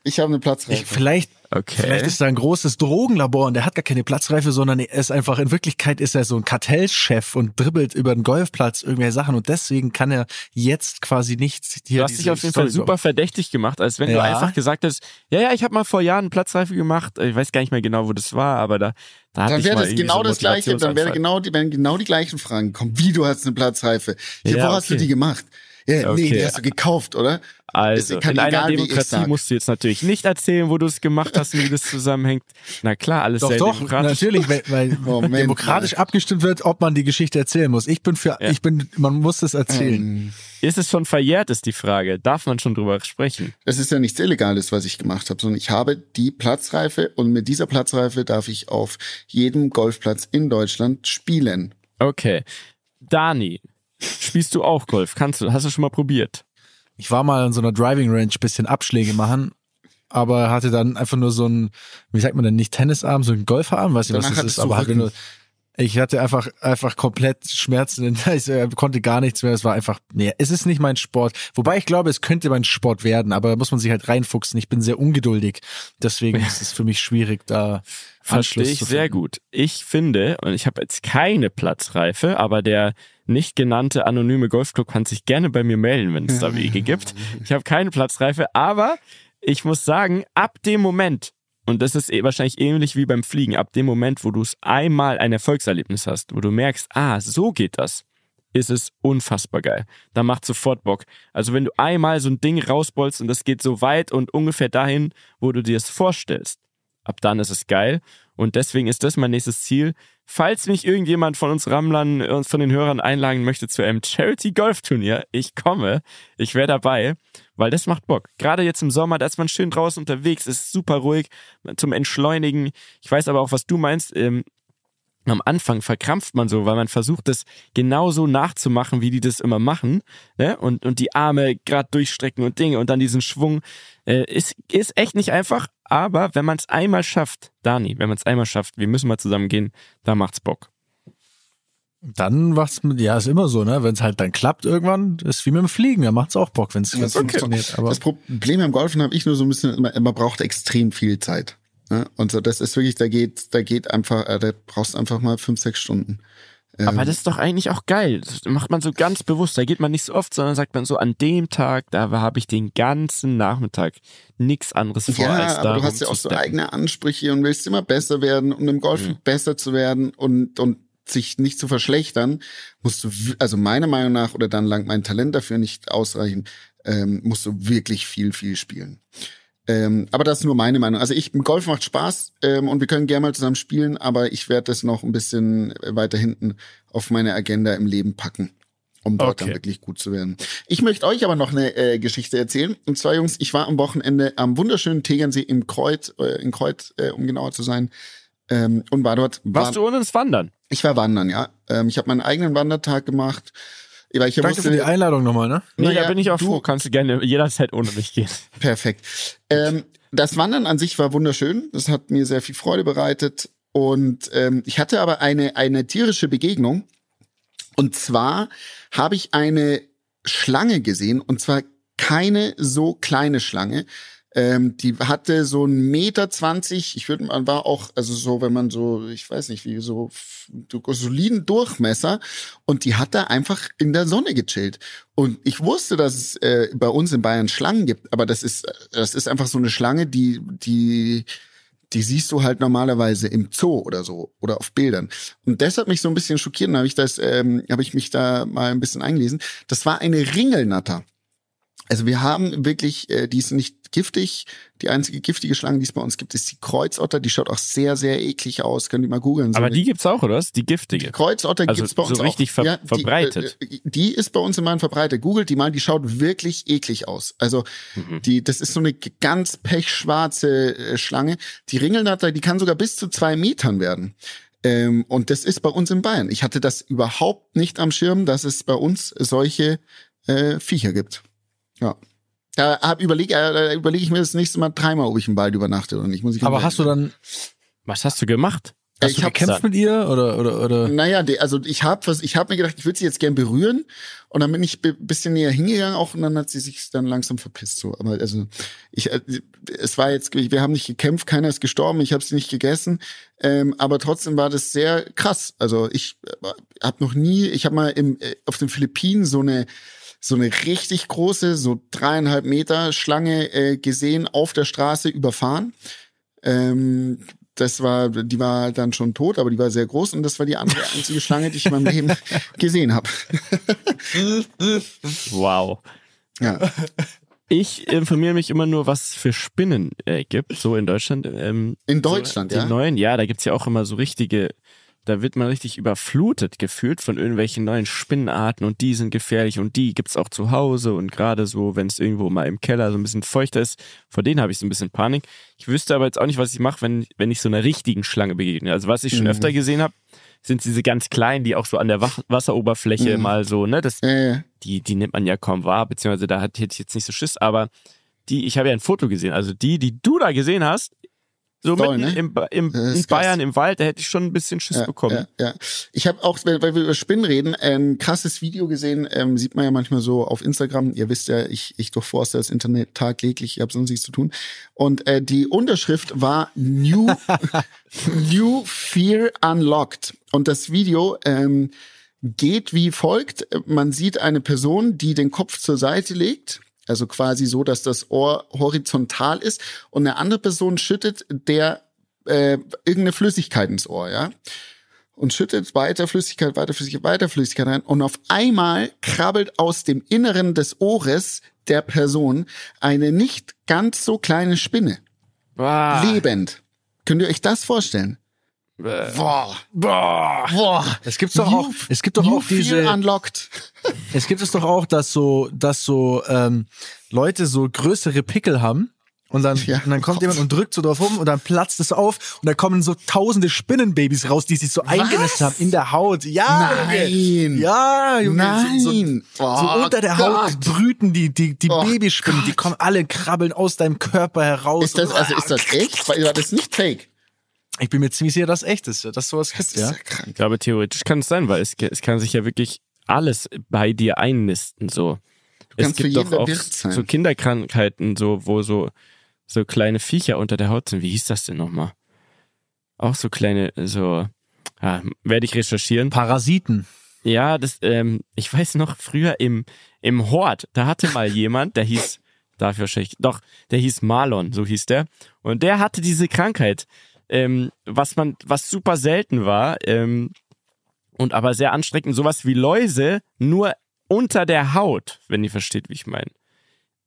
Ich habe eine Platzreife. Ich, vielleicht, okay. vielleicht ist da ein großes Drogenlabor und der hat gar keine Platzreife, sondern er ist einfach, in Wirklichkeit ist er so ein Kartellchef und dribbelt über den Golfplatz irgendwelche Sachen und deswegen kann er jetzt quasi nichts hier. Du hast dich auf jeden Story Fall super glauben. verdächtig gemacht, als wenn ja. du einfach gesagt hättest, ja, ja, ich habe mal vor Jahren eine Platzreife gemacht, ich weiß gar nicht mehr genau, wo das war, aber da, da habe ich mal das genau so das Gleiche, Dann wäre genau das Gleiche, dann wären genau die gleichen Fragen gekommen. Wie, du hast eine Platzreife? Ja, wo okay. hast du die gemacht? Ja, okay. Nee, die hast du gekauft, oder? Also, in einer Demokratie musst du jetzt natürlich nicht erzählen, wo du es gemacht hast und wie das zusammenhängt. Na klar, alles doch, sehr doch, demokratisch. Doch, natürlich, weil, weil Moment, demokratisch Mann. abgestimmt wird, ob man die Geschichte erzählen muss. Ich bin für, ja. ich bin, man muss es erzählen. Ähm. Ist es schon verjährt, ist die Frage. Darf man schon drüber sprechen? Das ist ja nichts Illegales, was ich gemacht habe, sondern ich habe die Platzreife und mit dieser Platzreife darf ich auf jedem Golfplatz in Deutschland spielen. Okay. Dani, spielst du auch Golf? Kannst du? Hast du schon mal probiert? Ich war mal in so einer Driving Range, bisschen Abschläge machen, aber hatte dann einfach nur so einen, wie sagt man denn, nicht Tennisarm, so einen Golferarm, weiß nicht, was das ist, aber hatte nur, ich hatte einfach, einfach komplett Schmerzen, ich konnte gar nichts mehr, es war einfach, nee, es ist nicht mein Sport, wobei ich glaube, es könnte mein Sport werden, aber da muss man sich halt reinfuchsen, ich bin sehr ungeduldig, deswegen ist es für mich schwierig, da Anschluss zu finden. Verstehe ich sehr gut. Ich finde, und ich habe jetzt keine Platzreife, aber der nicht genannte anonyme Golfclub kann sich gerne bei mir melden, wenn es da Wege gibt. Ich habe keine Platzreife, aber ich muss sagen, ab dem Moment, und das ist eh wahrscheinlich ähnlich wie beim Fliegen, ab dem Moment, wo du es einmal ein Erfolgserlebnis hast, wo du merkst, ah, so geht das, ist es unfassbar geil. Da macht sofort Bock. Also wenn du einmal so ein Ding rausbolst und das geht so weit und ungefähr dahin, wo du dir es vorstellst, ab dann ist es geil. Und deswegen ist das mein nächstes Ziel. Falls mich irgendjemand von uns Rammlern, uns von den Hörern einladen möchte zu einem Charity-Golf-Turnier, ich komme, ich wäre dabei, weil das macht Bock. Gerade jetzt im Sommer, da ist man schön draußen unterwegs, ist super ruhig, zum Entschleunigen. Ich weiß aber auch, was du meinst, ähm, am Anfang verkrampft man so, weil man versucht, das genauso nachzumachen, wie die das immer machen, ne? und, und die Arme gerade durchstrecken und Dinge und dann diesen Schwung. Äh, ist, ist echt nicht einfach, aber wenn man es einmal schafft, Dani, wenn man es einmal schafft, wir müssen mal zusammen gehen, da macht's Bock. Dann macht's, ja, ist immer so, ne? Wenn es halt dann klappt irgendwann, ist wie mit dem Fliegen, dann macht's auch Bock, wenn es okay. funktioniert. Aber das Problem im Golfen habe ich nur so ein bisschen, man braucht extrem viel Zeit. Und so, das ist wirklich, da geht, da geht einfach, da brauchst du einfach mal fünf, sechs Stunden. Aber ähm. das ist doch eigentlich auch geil. Das macht man so ganz bewusst. Da geht man nicht so oft, sondern sagt man so, an dem Tag, da habe ich den ganzen Nachmittag nichts anderes vor, ja, als da. Aber du hast ja auch so eigene Ansprüche und willst immer besser werden, um im Golf mhm. besser zu werden und, und sich nicht zu verschlechtern, musst du, also meiner Meinung nach, oder dann langt mein Talent dafür nicht ausreichen, ähm, musst du wirklich viel, viel spielen. Ähm, aber das ist nur meine Meinung. Also ich, Golf macht Spaß ähm, und wir können gerne mal zusammen spielen, aber ich werde das noch ein bisschen weiter hinten auf meine Agenda im Leben packen, um dort okay. dann wirklich gut zu werden. Ich möchte euch aber noch eine äh, Geschichte erzählen. Und zwar, Jungs, ich war am Wochenende am wunderschönen Tegernsee im Kreuz, äh, in Kreuz, äh, um genauer zu sein, ähm, und war dort. War, Warst du ohne uns wandern? Ich war wandern, ja. Ähm, ich habe meinen eigenen Wandertag gemacht. Ich Danke musste, für die Einladung nochmal, ne? Nee, naja, da bin ich auch du, froh. Kannst du gerne jederzeit ohne mich gehen. Perfekt. Ähm, das Wandern an sich war wunderschön. Das hat mir sehr viel Freude bereitet. Und ähm, ich hatte aber eine, eine tierische Begegnung. Und zwar habe ich eine Schlange gesehen. Und zwar keine so kleine Schlange. Ähm, die hatte so einen Meter zwanzig. Ich würde, man war auch, also so, wenn man so, ich weiß nicht, wie so, so soliden Durchmesser. Und die hat da einfach in der Sonne gechillt. Und ich wusste, dass es äh, bei uns in Bayern Schlangen gibt, aber das ist, das ist einfach so eine Schlange, die, die, die siehst du halt normalerweise im Zoo oder so oder auf Bildern. Und das hat mich so ein bisschen schockiert. Und habe ich das, ähm, habe ich mich da mal ein bisschen eingelesen. Das war eine Ringelnatter. Also wir haben wirklich, äh, die ist nicht giftig. Die einzige giftige Schlange, die es bei uns gibt, ist die Kreuzotter. Die schaut auch sehr, sehr eklig aus. Könnt ihr mal googeln. So aber die gibt's auch, oder was? Die giftige? Die Kreuzotter also gibt's bei uns so auch. Also so richtig ver- ja, die, verbreitet? Äh, die ist bei uns in Bayern verbreitet. Googelt die mal, die schaut wirklich eklig aus. Also mhm. die, das ist so eine ganz pechschwarze äh, Schlange. Die Ringelnatter, die kann sogar bis zu zwei Metern werden. Ähm, und das ist bei uns in Bayern. Ich hatte das überhaupt nicht am Schirm, dass es bei uns solche äh, Viecher gibt. Ja. Da hab überleg, äh, überlege ich mir das nächste Mal dreimal, ob ich im Wald übernachte oder nicht. Muss ich Aber hast du dann, was hast du gemacht? Hast ich du gekämpft mit ihr? Oder, oder, oder? Naja, also ich habe ich hab mir gedacht, ich würde sie jetzt gern berühren. Und dann bin ich ein bisschen näher hingegangen auch und dann hat sie sich dann langsam verpisst. So. Aber also ich, es war jetzt, wir haben nicht gekämpft, keiner ist gestorben, ich habe sie nicht gegessen. Ähm, aber trotzdem war das sehr krass. Also ich habe noch nie, ich habe mal im, auf den Philippinen so eine so eine richtig große, so dreieinhalb Meter Schlange äh, gesehen, auf der Straße überfahren. Ähm, das war, die war dann schon tot, aber die war sehr groß und das war die andere einzige Schlange, die ich in meinem Leben gesehen habe. Wow. Ja. Ich informiere mich immer nur, was es für Spinnen äh, gibt, so in Deutschland. Ähm, in Deutschland, so, ja? In neuen, ja, da gibt's ja auch immer so richtige... Da wird man richtig überflutet gefühlt von irgendwelchen neuen Spinnenarten und die sind gefährlich und die gibt's auch zu Hause und gerade so, wenn es irgendwo mal im Keller so ein bisschen feuchter ist, vor denen habe ich so ein bisschen Panik. Ich wüsste aber jetzt auch nicht, was ich mache, wenn, wenn ich so einer richtigen Schlange begegne. Also was ich schon mhm. öfter gesehen habe, sind diese ganz kleinen, die auch so an der Wach- Wasseroberfläche mhm. mal so, ne, das, äh. die, die nimmt man ja kaum wahr, beziehungsweise da hätte ich jetzt nicht so Schiss, aber die, ich habe ja ein Foto gesehen, also die, die du da gesehen hast, so Doll, mitten ne? im, im, in Bayern im Wald, da hätte ich schon ein bisschen Schiss ja, bekommen. Ja, ja. Ich habe auch, weil wir über Spinnen reden, ein krasses Video gesehen, ähm, sieht man ja manchmal so auf Instagram. Ihr wisst ja, ich, ich durchforste das Internet tagtäglich, ich habe sonst nichts zu tun. Und äh, die Unterschrift war New, New Fear Unlocked. Und das Video ähm, geht wie folgt. Man sieht eine Person, die den Kopf zur Seite legt. Also quasi so, dass das Ohr horizontal ist und eine andere Person schüttet der äh, irgendeine Flüssigkeit ins Ohr, ja. Und schüttet weiter Flüssigkeit, weiter Flüssigkeit, weiter Flüssigkeit rein. Und auf einmal krabbelt aus dem Inneren des Ohres der Person eine nicht ganz so kleine Spinne. Wow. Lebend. Könnt ihr euch das vorstellen? Boah. Boah. Boah. Es gibt doch auch, es gibt doch auch diese, unlocked. Es gibt es doch auch, dass so, dass so, ähm, Leute so größere Pickel haben und dann, ja, und dann kommt Gott. jemand und drückt so drauf rum und dann platzt es auf und da kommen so tausende Spinnenbabys raus, die sich so eingenistet haben in der Haut. Ja. Nein. Ja, Junge. Nein. So, so, oh, so unter der Gott. Haut brüten die, die, die oh, Babyspinnen, Gott. die kommen alle, krabbeln aus deinem Körper heraus. Ist das, also ist das echt? War das nicht fake? Ich bin mir ziemlich sicher, dass es echt ist, dass sowas gibt. Ja? Ja, ich glaube, theoretisch kann es sein, weil es, es kann sich ja wirklich alles bei dir einnisten. So. Du es gibt doch auch so Kinderkrankheiten, so, wo so, so kleine Viecher unter der Haut sind. Wie hieß das denn nochmal? Auch so kleine, so, ja, werde ich recherchieren. Parasiten. Ja, das, ähm, ich weiß noch, früher im, im Hort, da hatte mal jemand, der hieß, darf ich wahrscheinlich, doch, der hieß Marlon, so hieß der. Und der hatte diese Krankheit. Ähm, was man, was super selten war, ähm, und aber sehr anstrengend, sowas wie Läuse, nur unter der Haut, wenn ihr versteht, wie ich meine.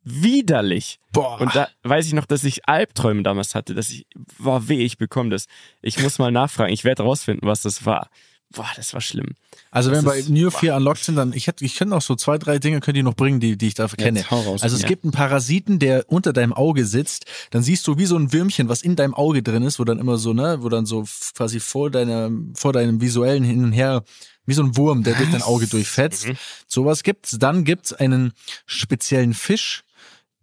Widerlich. Boah. Und da weiß ich noch, dass ich Albträume damals hatte, dass ich, boah, weh, ich bekomme das. Ich muss mal nachfragen, ich werde rausfinden, was das war. Boah, das war schlimm. Also das wenn wir bei New Fear Unlocked sind, dann, ich hätte, ich könnte auch so zwei, drei Dinge, könnt ihr noch bringen, die, die ich dafür kenne. Raus, also es ja. gibt einen Parasiten, der unter deinem Auge sitzt, dann siehst du wie so ein Würmchen, was in deinem Auge drin ist, wo dann immer so, ne, wo dann so quasi vor deiner, vor deinem visuellen hin und her, wie so ein Wurm, der durch dein Auge durchfetzt. Mhm. Sowas gibt's. Dann gibt's einen speziellen Fisch,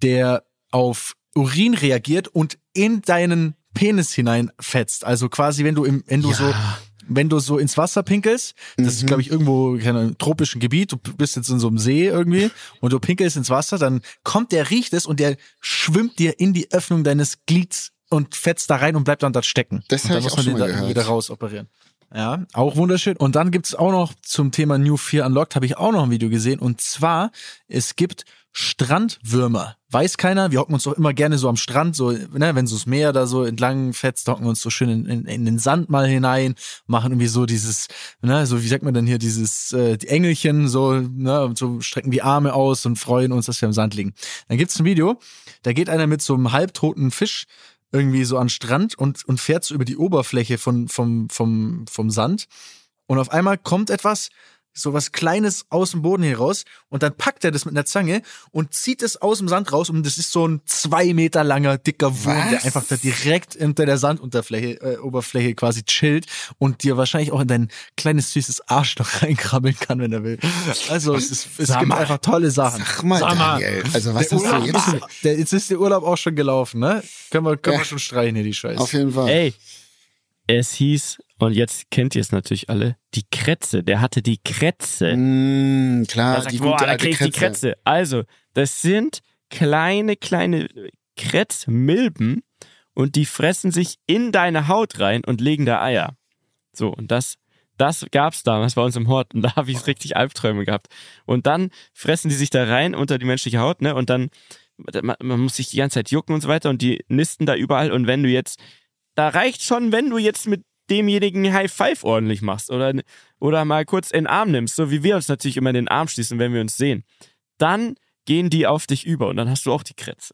der auf Urin reagiert und in deinen Penis hineinfetzt. Also quasi, wenn du im, wenn du ja. so, wenn du so ins Wasser pinkelst, das mhm. ist, glaube ich, irgendwo in einem tropischen Gebiet, du bist jetzt in so einem See irgendwie und du pinkelst ins Wasser, dann kommt der, riecht es und der schwimmt dir in die Öffnung deines Glieds und fetzt da rein und bleibt dann dort stecken. Das und dann muss man den da wieder raus operieren. Ja, auch wunderschön. Und dann gibt's auch noch zum Thema New Fear Unlocked, habe ich auch noch ein Video gesehen. Und zwar, es gibt Strandwürmer. Weiß keiner, wir hocken uns doch immer gerne so am Strand, so, ne, wenn so das Meer da so entlang fetzt, hocken wir uns so schön in, in, in den Sand mal hinein, machen irgendwie so dieses, ne, so wie sagt man denn hier, dieses äh, die Engelchen, so, ne, und so strecken die Arme aus und freuen uns, dass wir im Sand liegen. Dann gibt's ein Video, da geht einer mit so einem halbtoten Fisch irgendwie so an den Strand und, und fährt so über die Oberfläche von, vom, vom, vom Sand. Und auf einmal kommt etwas, so was Kleines aus dem Boden hier raus und dann packt er das mit einer Zange und zieht es aus dem Sand raus und das ist so ein zwei Meter langer, dicker Wurm, was? Der einfach da direkt unter der Sandunterfläche, äh, Oberfläche quasi chillt und dir wahrscheinlich auch in dein kleines, süßes Arschloch reinkrabbeln kann, wenn er will. Also es, ist, es gibt mal, einfach tolle Sachen. Sag mal, Sag mal Daniel, also was ist denn jetzt? Der, jetzt ist der Urlaub auch schon gelaufen, ne? Können wir, können ja. wir schon streichen hier, die Scheiße. Auf jeden Fall. Ey, es hieß... Und jetzt kennt ihr es natürlich alle. Die Krätze. Der hatte die Krätze. Mm, klar, da sagt, die boah, gute da krieg ich Krätze. die Krätze. Also, das sind kleine, kleine Krätzmilben und die fressen sich in deine Haut rein und legen da Eier. So, und das, das gab's damals bei uns im Hort. Und da habe ich richtig Albträume gehabt. Und dann fressen die sich da rein unter die menschliche Haut, ne? Und dann, man, man muss sich die ganze Zeit jucken und so weiter und die nisten da überall. Und wenn du jetzt, da reicht schon, wenn du jetzt mit demjenigen High Five ordentlich machst oder, oder mal kurz in den Arm nimmst, so wie wir uns natürlich immer in den Arm schließen, wenn wir uns sehen, dann gehen die auf dich über und dann hast du auch die Krätze.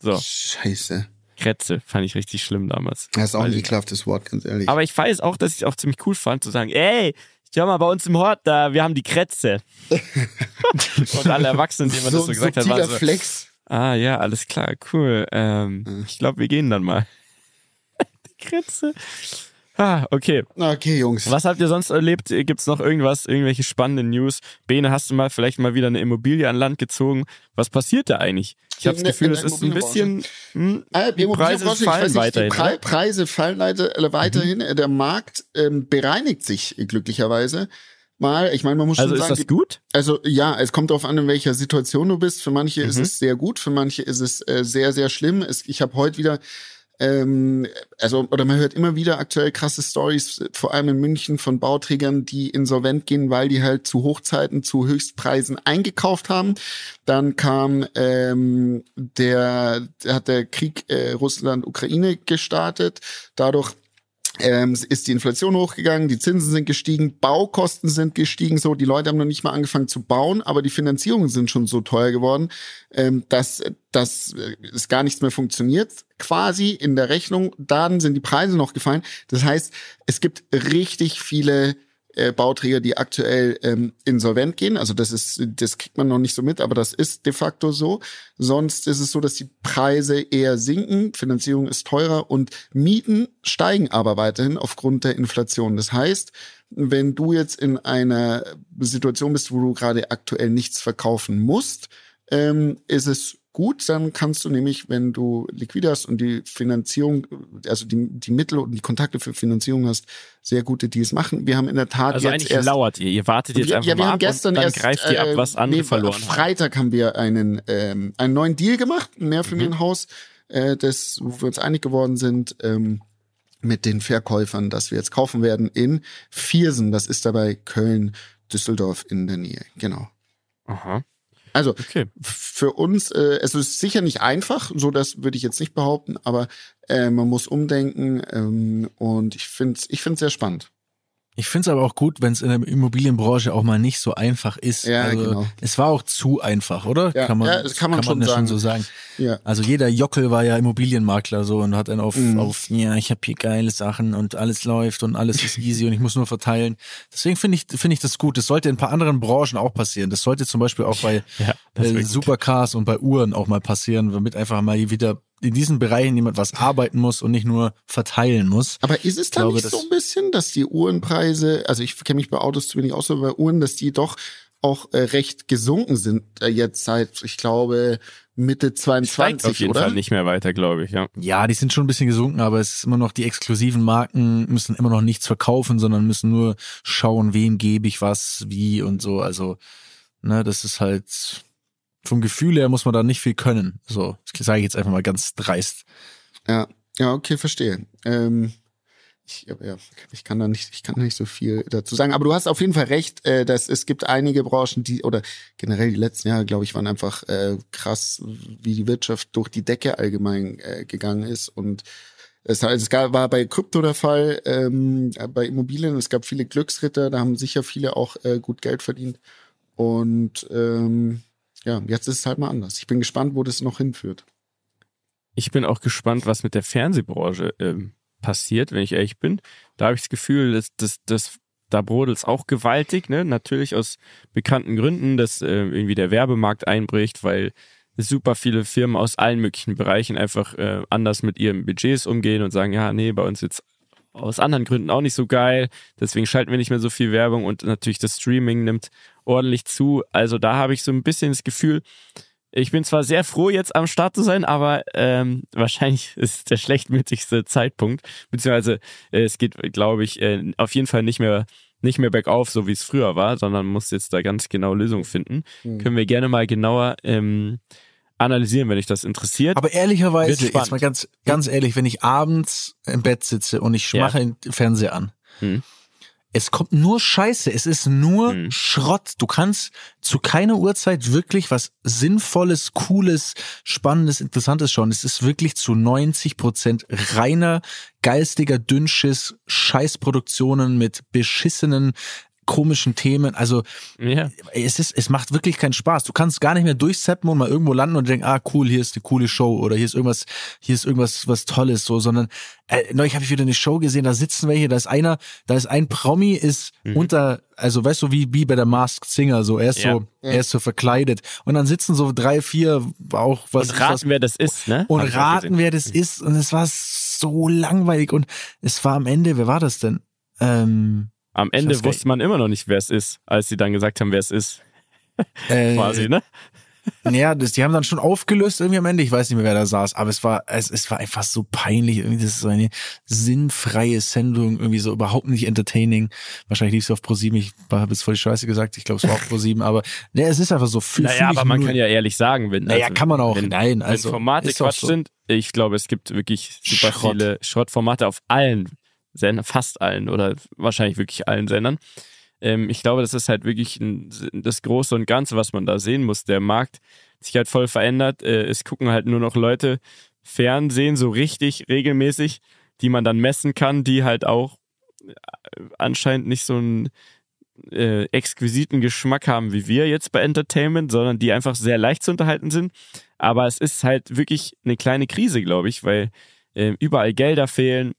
So. Scheiße. Krätze fand ich richtig schlimm damals. Das ist auch ein geklafftes Wort, ganz ehrlich. Aber ich weiß auch, dass ich es auch ziemlich cool fand, zu sagen, ey, schau mal, bei uns im Hort, da, wir haben die Krätze. Und alle Erwachsenen, denen man so das so gesagt hat, waren so, Flex. Ah ja, alles klar, cool. Ähm, mhm. Ich glaube, wir gehen dann mal. Die Krätze. Ah, okay. Okay, Jungs. Was habt ihr sonst erlebt? Gibt's noch irgendwas, irgendwelche spannenden News? Bene, hast du mal vielleicht mal wieder eine Immobilie an Land gezogen? Was passiert da eigentlich? Ich habe das Gefühl, es ist ein bisschen... Hm, die Preise fallen weiterhin. Die Preise fallen weiterhin. Mhm. Der Markt ähm, bereinigt sich glücklicherweise. Mal, ich meine, man muss also schon sagen... Also ist das gut? Also ja, es kommt darauf an, in welcher Situation du bist. Für manche mhm. ist es sehr gut, für manche ist es äh, sehr, sehr schlimm. Es, ich habe heute wieder... Ähm, also, oder man hört immer wieder aktuell krasse Stories, vor allem in München, von Bauträgern, die insolvent gehen, weil die halt zu Hochzeiten, zu Höchstpreisen eingekauft haben. Dann kam ähm, der, hat der Krieg äh, Russland-Ukraine gestartet. Dadurch ähm, ist die Inflation hochgegangen, die Zinsen sind gestiegen, Baukosten sind gestiegen, so, die Leute haben noch nicht mal angefangen zu bauen, aber die Finanzierungen sind schon so teuer geworden, ähm, dass, dass es gar nichts mehr funktioniert. Quasi in der Rechnung, dann sind die Preise noch gefallen. Das heißt, es gibt richtig viele äh, Bauträger, die aktuell ähm, insolvent gehen. Also das ist, das kriegt man noch nicht so mit, aber das ist de facto so. Sonst ist es so, dass die Preise eher sinken, Finanzierung ist teurer und Mieten steigen aber weiterhin aufgrund der Inflation. Das heißt, wenn du jetzt in einer Situation bist, wo du gerade aktuell nichts verkaufen musst, ähm, ist es gut, dann kannst du nämlich, wenn du liquide hast und die Finanzierung, also die, die Mittel und die Kontakte für Finanzierung hast, sehr gute Deals machen. Wir haben in der Tat also jetzt eigentlich erst, lauert ihr, ihr wartet jetzt wir, einfach ja, wir mal haben ab gestern und dann erst, greift ihr ab, was andere nee, verloren haben. Freitag haben wir einen, ähm, einen neuen Deal gemacht, ein Mehrfamilienhaus, mhm. äh, das, wo wir uns einig geworden sind, ähm, mit den Verkäufern, dass wir jetzt kaufen werden in Viersen, das ist dabei Köln-Düsseldorf in der Nähe, genau. Aha. Also okay. Für uns, äh, es ist sicher nicht einfach, so das würde ich jetzt nicht behaupten, aber äh, man muss umdenken ähm, und ich finde es ich find's sehr spannend. Ich finde es aber auch gut, wenn es in der Immobilienbranche auch mal nicht so einfach ist. Ja, also, genau. Es war auch zu einfach, oder? Ja, kann man, ja, das kann man, kann schon, man sagen. schon so sagen. Ja. Also jeder Jockel war ja Immobilienmakler so und hat dann auf, mhm. auf ja, ich habe hier geile Sachen und alles läuft und alles ist easy und ich muss nur verteilen. Deswegen finde ich finde ich das gut. Das sollte in ein paar anderen Branchen auch passieren. Das sollte zum Beispiel auch bei ja, äh, Supercars und bei Uhren auch mal passieren, damit einfach mal wieder in diesen Bereichen jemand was arbeiten muss und nicht nur verteilen muss. Aber ist es dann nicht so ein bisschen, dass die Uhrenpreise, also ich kenne mich bei Autos zu wenig aus, aber bei Uhren, dass die doch auch äh, recht gesunken sind äh, jetzt seit, ich glaube, Mitte zweiundzwanzig, steigt auf jeden oder? Fall nicht mehr weiter, glaube ich, ja. Ja, die sind schon ein bisschen gesunken, aber es ist immer noch, die exklusiven Marken müssen immer noch nichts verkaufen, sondern müssen nur schauen, wem gebe ich was, wie und so. Also, ne, das ist halt... Vom Gefühl her muss man da nicht viel können. So, das sage ich jetzt einfach mal ganz dreist. Ja, ja, okay, verstehe. Ähm, ich, ja, ich kann da nicht, ich kann da nicht so viel dazu sagen. Aber du hast auf jeden Fall recht, äh, dass es gibt einige Branchen, die oder generell die letzten Jahre, glaube ich, waren einfach äh, krass, wie die Wirtschaft durch die Decke allgemein äh, gegangen ist. Und es, es gab, war bei Krypto der Fall, ähm, bei Immobilien. Es gab viele Glücksritter, da haben sicher viele auch äh, gut Geld verdient. Und ähm, ja, jetzt ist es halt mal anders. Ich bin gespannt, wo das noch hinführt. Ich bin auch gespannt, was mit der Fernsehbranche ähm, passiert, wenn ich ehrlich bin. Da habe ich das Gefühl, dass das da brodelt es auch gewaltig, ne? Natürlich aus bekannten Gründen, dass äh, irgendwie der Werbemarkt einbricht, weil super viele Firmen aus allen möglichen Bereichen einfach äh, anders mit ihren Budgets umgehen und sagen, ja, nee, bei uns jetzt aus anderen Gründen auch nicht so geil, deswegen schalten wir nicht mehr so viel Werbung und natürlich das Streaming nimmt ordentlich zu. Also da habe ich so ein bisschen das Gefühl, ich bin zwar sehr froh, jetzt am Start zu sein, aber ähm, wahrscheinlich ist der schlechtmütigste Zeitpunkt, beziehungsweise äh, es geht, glaube ich, äh, auf jeden Fall nicht mehr, nicht mehr bergauf, so wie es früher war, sondern muss jetzt da ganz genau Lösungen finden. Mhm. Können wir gerne mal genauer ähm, analysieren, wenn dich das interessiert. Aber ehrlicherweise, jetzt mal ganz, ganz ehrlich, wenn ich abends im Bett sitze und ich mache den Fernseher an, mhm. es kommt nur Scheiße, es ist nur mhm. Schrott. Du kannst zu keiner Uhrzeit wirklich was Sinnvolles, Cooles, Spannendes, Interessantes schauen. Es ist wirklich zu neunzig Prozent reiner, geistiger Dünnschiss, Scheißproduktionen mit beschissenen, komischen Themen. Also ja. es ist, es macht wirklich keinen Spaß. Du kannst gar nicht mehr durchzappen und mal irgendwo landen und denken, ah cool, hier ist eine coole Show oder hier ist irgendwas, hier ist irgendwas was Tolles, so, sondern äh, neulich habe ich wieder eine Show gesehen, da sitzen welche, da ist einer, da ist ein Promi, ist mhm. unter, also weißt du, wie, wie bei der Masked Singer, so, er ist ja. so, er ist so verkleidet. Und dann sitzen so drei, vier auch was. Und raten, was, wer das ist, ne? Und raten, wer das ist. Und es war so langweilig. Und es war am Ende, wer war das denn? Ähm, Am Ende wusste man immer noch nicht, wer es ist, als sie dann gesagt haben, wer es ist. Äh, Quasi, ne? Ja, das, die haben dann schon aufgelöst irgendwie am Ende. Ich weiß nicht mehr, wer da saß, aber es war, es, es war einfach so peinlich. Irgendwie, das ist so eine sinnfreie Sendung, irgendwie so überhaupt nicht entertaining. Wahrscheinlich lief es auf ProSieben. Ich habe jetzt voll die Scheiße gesagt. Ich glaube, es war auf ProSieben, aber ne, es ist einfach so viel. Naja, aber man nur, kann ja ehrlich sagen, wenn. Naja, also, kann man auch. Wenn, nein, also. Wenn Formate Quatsch so. sind, ich glaube, es gibt wirklich super Schrott. viele Schrottformate auf allen. Sender, fast allen oder wahrscheinlich wirklich allen Sendern. Ähm, ich glaube, das ist halt wirklich ein, das Große und Ganze, was man da sehen muss. Der Markt hat sich halt voll verändert. Äh, es gucken halt nur noch Leute Fernsehen so richtig regelmäßig, die man dann messen kann, die halt auch anscheinend nicht so einen äh, exquisiten Geschmack haben wie wir jetzt bei Entertainment, sondern die einfach sehr leicht zu unterhalten sind. Aber es ist halt wirklich eine kleine Krise, glaube ich, weil äh, überall Gelder fehlen,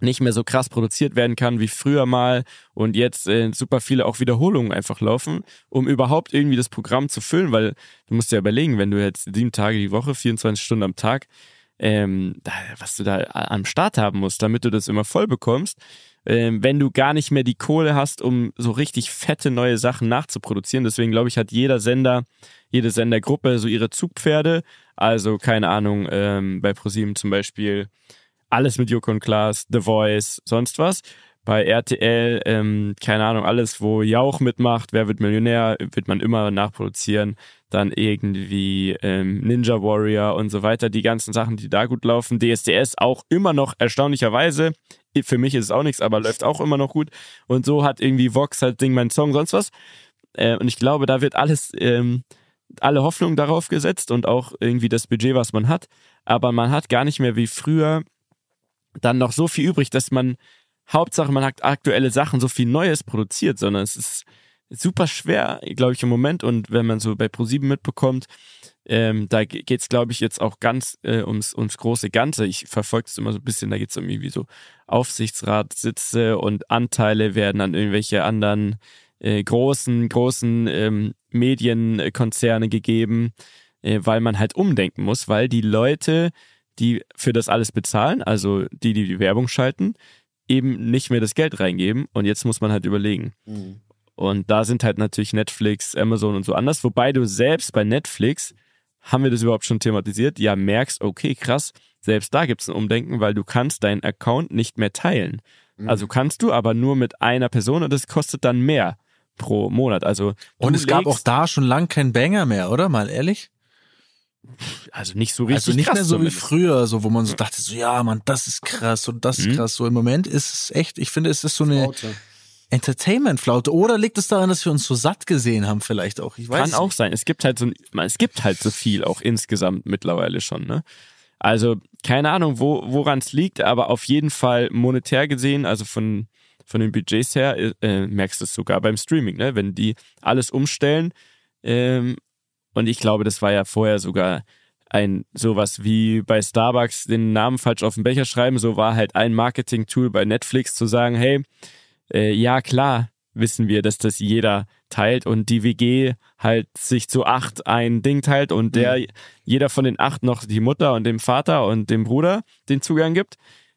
nicht mehr so krass produziert werden kann wie früher mal und jetzt äh, super viele auch Wiederholungen einfach laufen, um überhaupt irgendwie das Programm zu füllen, weil du musst dir überlegen, wenn du jetzt sieben Tage die Woche, vierundzwanzig Stunden am Tag, ähm, da, was du da am Start haben musst, damit du das immer voll bekommst, ähm, wenn du gar nicht mehr die Kohle hast, um so richtig fette neue Sachen nachzuproduzieren. Deswegen glaube ich, hat jeder Sender, jede Sendergruppe so ihre Zugpferde, also keine Ahnung, ähm, bei ProSieben zum Beispiel alles mit Joko und Klaas, The Voice, sonst was. Bei R T L, ähm, keine Ahnung, alles, wo Jauch mitmacht, Wer wird Millionär, wird man immer nachproduzieren. Dann irgendwie ähm, Ninja Warrior und so weiter. Die ganzen Sachen, die da gut laufen. D S D S auch immer noch erstaunlicherweise. Für mich ist es auch nichts, aber läuft auch immer noch gut. Und so hat irgendwie Vox halt Ding, mein Song, sonst was. Äh, und ich glaube, da wird alles, ähm, alle Hoffnung darauf gesetzt und auch irgendwie das Budget, was man hat. Aber man hat gar nicht mehr wie früher dann noch so viel übrig, dass man, Hauptsache man hat aktuelle Sachen, so viel Neues produziert, sondern es ist super schwer, glaube ich, im Moment. Und wenn man so bei ProSieben mitbekommt, ähm, da geht es, glaube ich, jetzt auch ganz äh, ums, ums große Ganze. Ich verfolge es immer so ein bisschen, da geht es um irgendwie so Aufsichtsratssitze und Anteile werden an irgendwelche anderen äh, großen, großen ähm, Medienkonzerne gegeben, äh, weil man halt umdenken muss, weil die Leute, die für das alles bezahlen, also die, die die Werbung schalten, eben nicht mehr das Geld reingeben. Und jetzt muss man halt überlegen. Mhm. Und da sind halt natürlich Netflix, Amazon und so anders. Wobei du selbst bei Netflix, haben wir das überhaupt schon thematisiert, ja merkst, okay, krass, selbst da gibt es ein Umdenken, weil du kannst deinen Account nicht mehr teilen. Mhm. Also kannst du, aber nur mit einer Person und das kostet dann mehr pro Monat. Also Und es gab auch da schon lang keinen Banger mehr, oder? Mal ehrlich? Also nicht so richtig krass. Also nicht krass mehr so zumindest. Wie früher, so, wo man so dachte, so ja, Mann, das ist krass und das ist mhm. krass. So im Moment ist es echt, ich finde, es ist so eine Flaute. Entertainment-Flaute. Oder liegt es daran, dass wir uns so satt gesehen haben vielleicht auch? Ich weiß Kann nicht. auch sein. Es gibt halt so, es gibt halt so viel auch insgesamt mittlerweile schon, ne? Also keine Ahnung, wo, woran es liegt, aber auf jeden Fall monetär gesehen, also von, von den Budgets her, äh, merkst du es sogar beim Streaming, ne? Wenn die alles umstellen, ähm, und ich glaube, das war ja vorher sogar ein sowas wie bei Starbucks den Namen falsch auf den Becher schreiben. So war halt ein Marketing-Tool bei Netflix zu sagen, hey, äh, ja klar wissen wir, dass das jeder teilt und die W G halt sich zu acht ein Ding teilt und der mhm. jeder von den acht noch die Mutter und dem Vater und dem Bruder den Zugang gibt.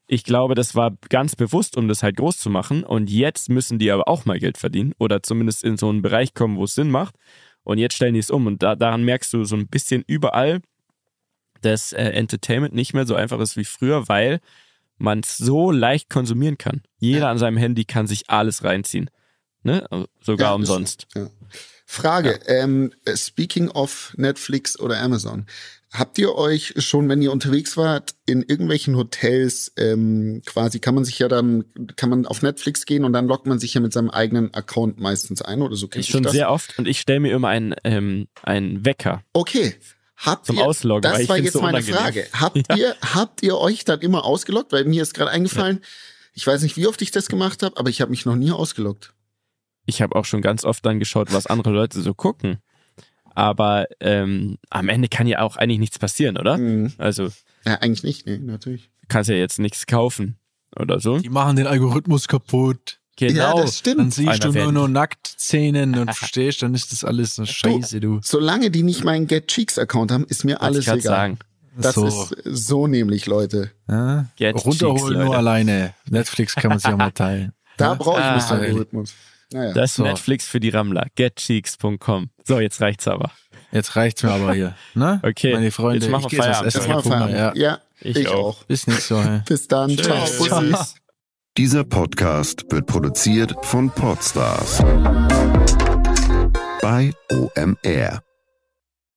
Ich glaube, das war ganz bewusst, um das halt groß zu machen. Und jetzt müssen die aber auch mal Geld verdienen oder zumindest in so einen Bereich kommen, wo es Sinn macht. Und jetzt stellen die es um. Und da, daran merkst du so ein bisschen überall, dass äh, Entertainment nicht mehr so einfach ist wie früher, weil man es so leicht konsumieren kann. Jeder an seinem Handy kann sich alles reinziehen. Ne? Sogar ja, umsonst. Ja. Frage, ja. Ähm, speaking of Netflix oder Amazon, habt ihr euch schon, wenn ihr unterwegs wart, in irgendwelchen Hotels ähm, quasi, kann man sich ja dann, kann man auf Netflix gehen und dann loggt man sich ja mit seinem eigenen Account meistens ein oder so? Ich schon das? Sehr oft und ich stelle mir immer einen, ähm, einen Wecker. Okay. Habt Zum ihr, Ausloggen, das weil ich war jetzt so meine unangenehm. Frage. Habt, ja. ihr, habt ihr euch dann immer ausgeloggt? Weil mir ist gerade eingefallen, ja. ich weiß nicht, wie oft ich das gemacht habe, aber ich habe mich noch nie ausgeloggt. Ich habe auch schon ganz oft dann geschaut, was andere Leute so gucken. Aber ähm, am Ende kann ja auch eigentlich nichts passieren, oder? Mhm. Also ja, eigentlich nicht, nee, natürlich. Du kannst ja jetzt nichts kaufen oder so. Die machen den Algorithmus kaputt. Genau. Ja, das stimmt. Dann siehst Einer du nur noch Nacktszenen und verstehst, dann ist das alles so scheiße, du. Solange die nicht meinen Get-Cheeks-Account haben, ist mir alles egal. Sagen. Das so. ist so nämlich, Leute. Ja? Runterholen nur alleine. Netflix kann man sich ja mal teilen. Da brauche ich ah, einen Algorithmus. Naja. Das ist so. Netflix für die Rammler. Get Cheeks Punkt com. So, jetzt reicht's aber. Jetzt reicht's mir aber hier. Ne? Okay. Meine Freunde, jetzt machen wir Feierabend. Jetzt machen wir Feierabend. Ja, ich, ich auch. Bis nicht so. Hey. Bis dann. Tschüss. Ciao. Ciao. Dieser Podcast wird produziert von Podstars bei O M R.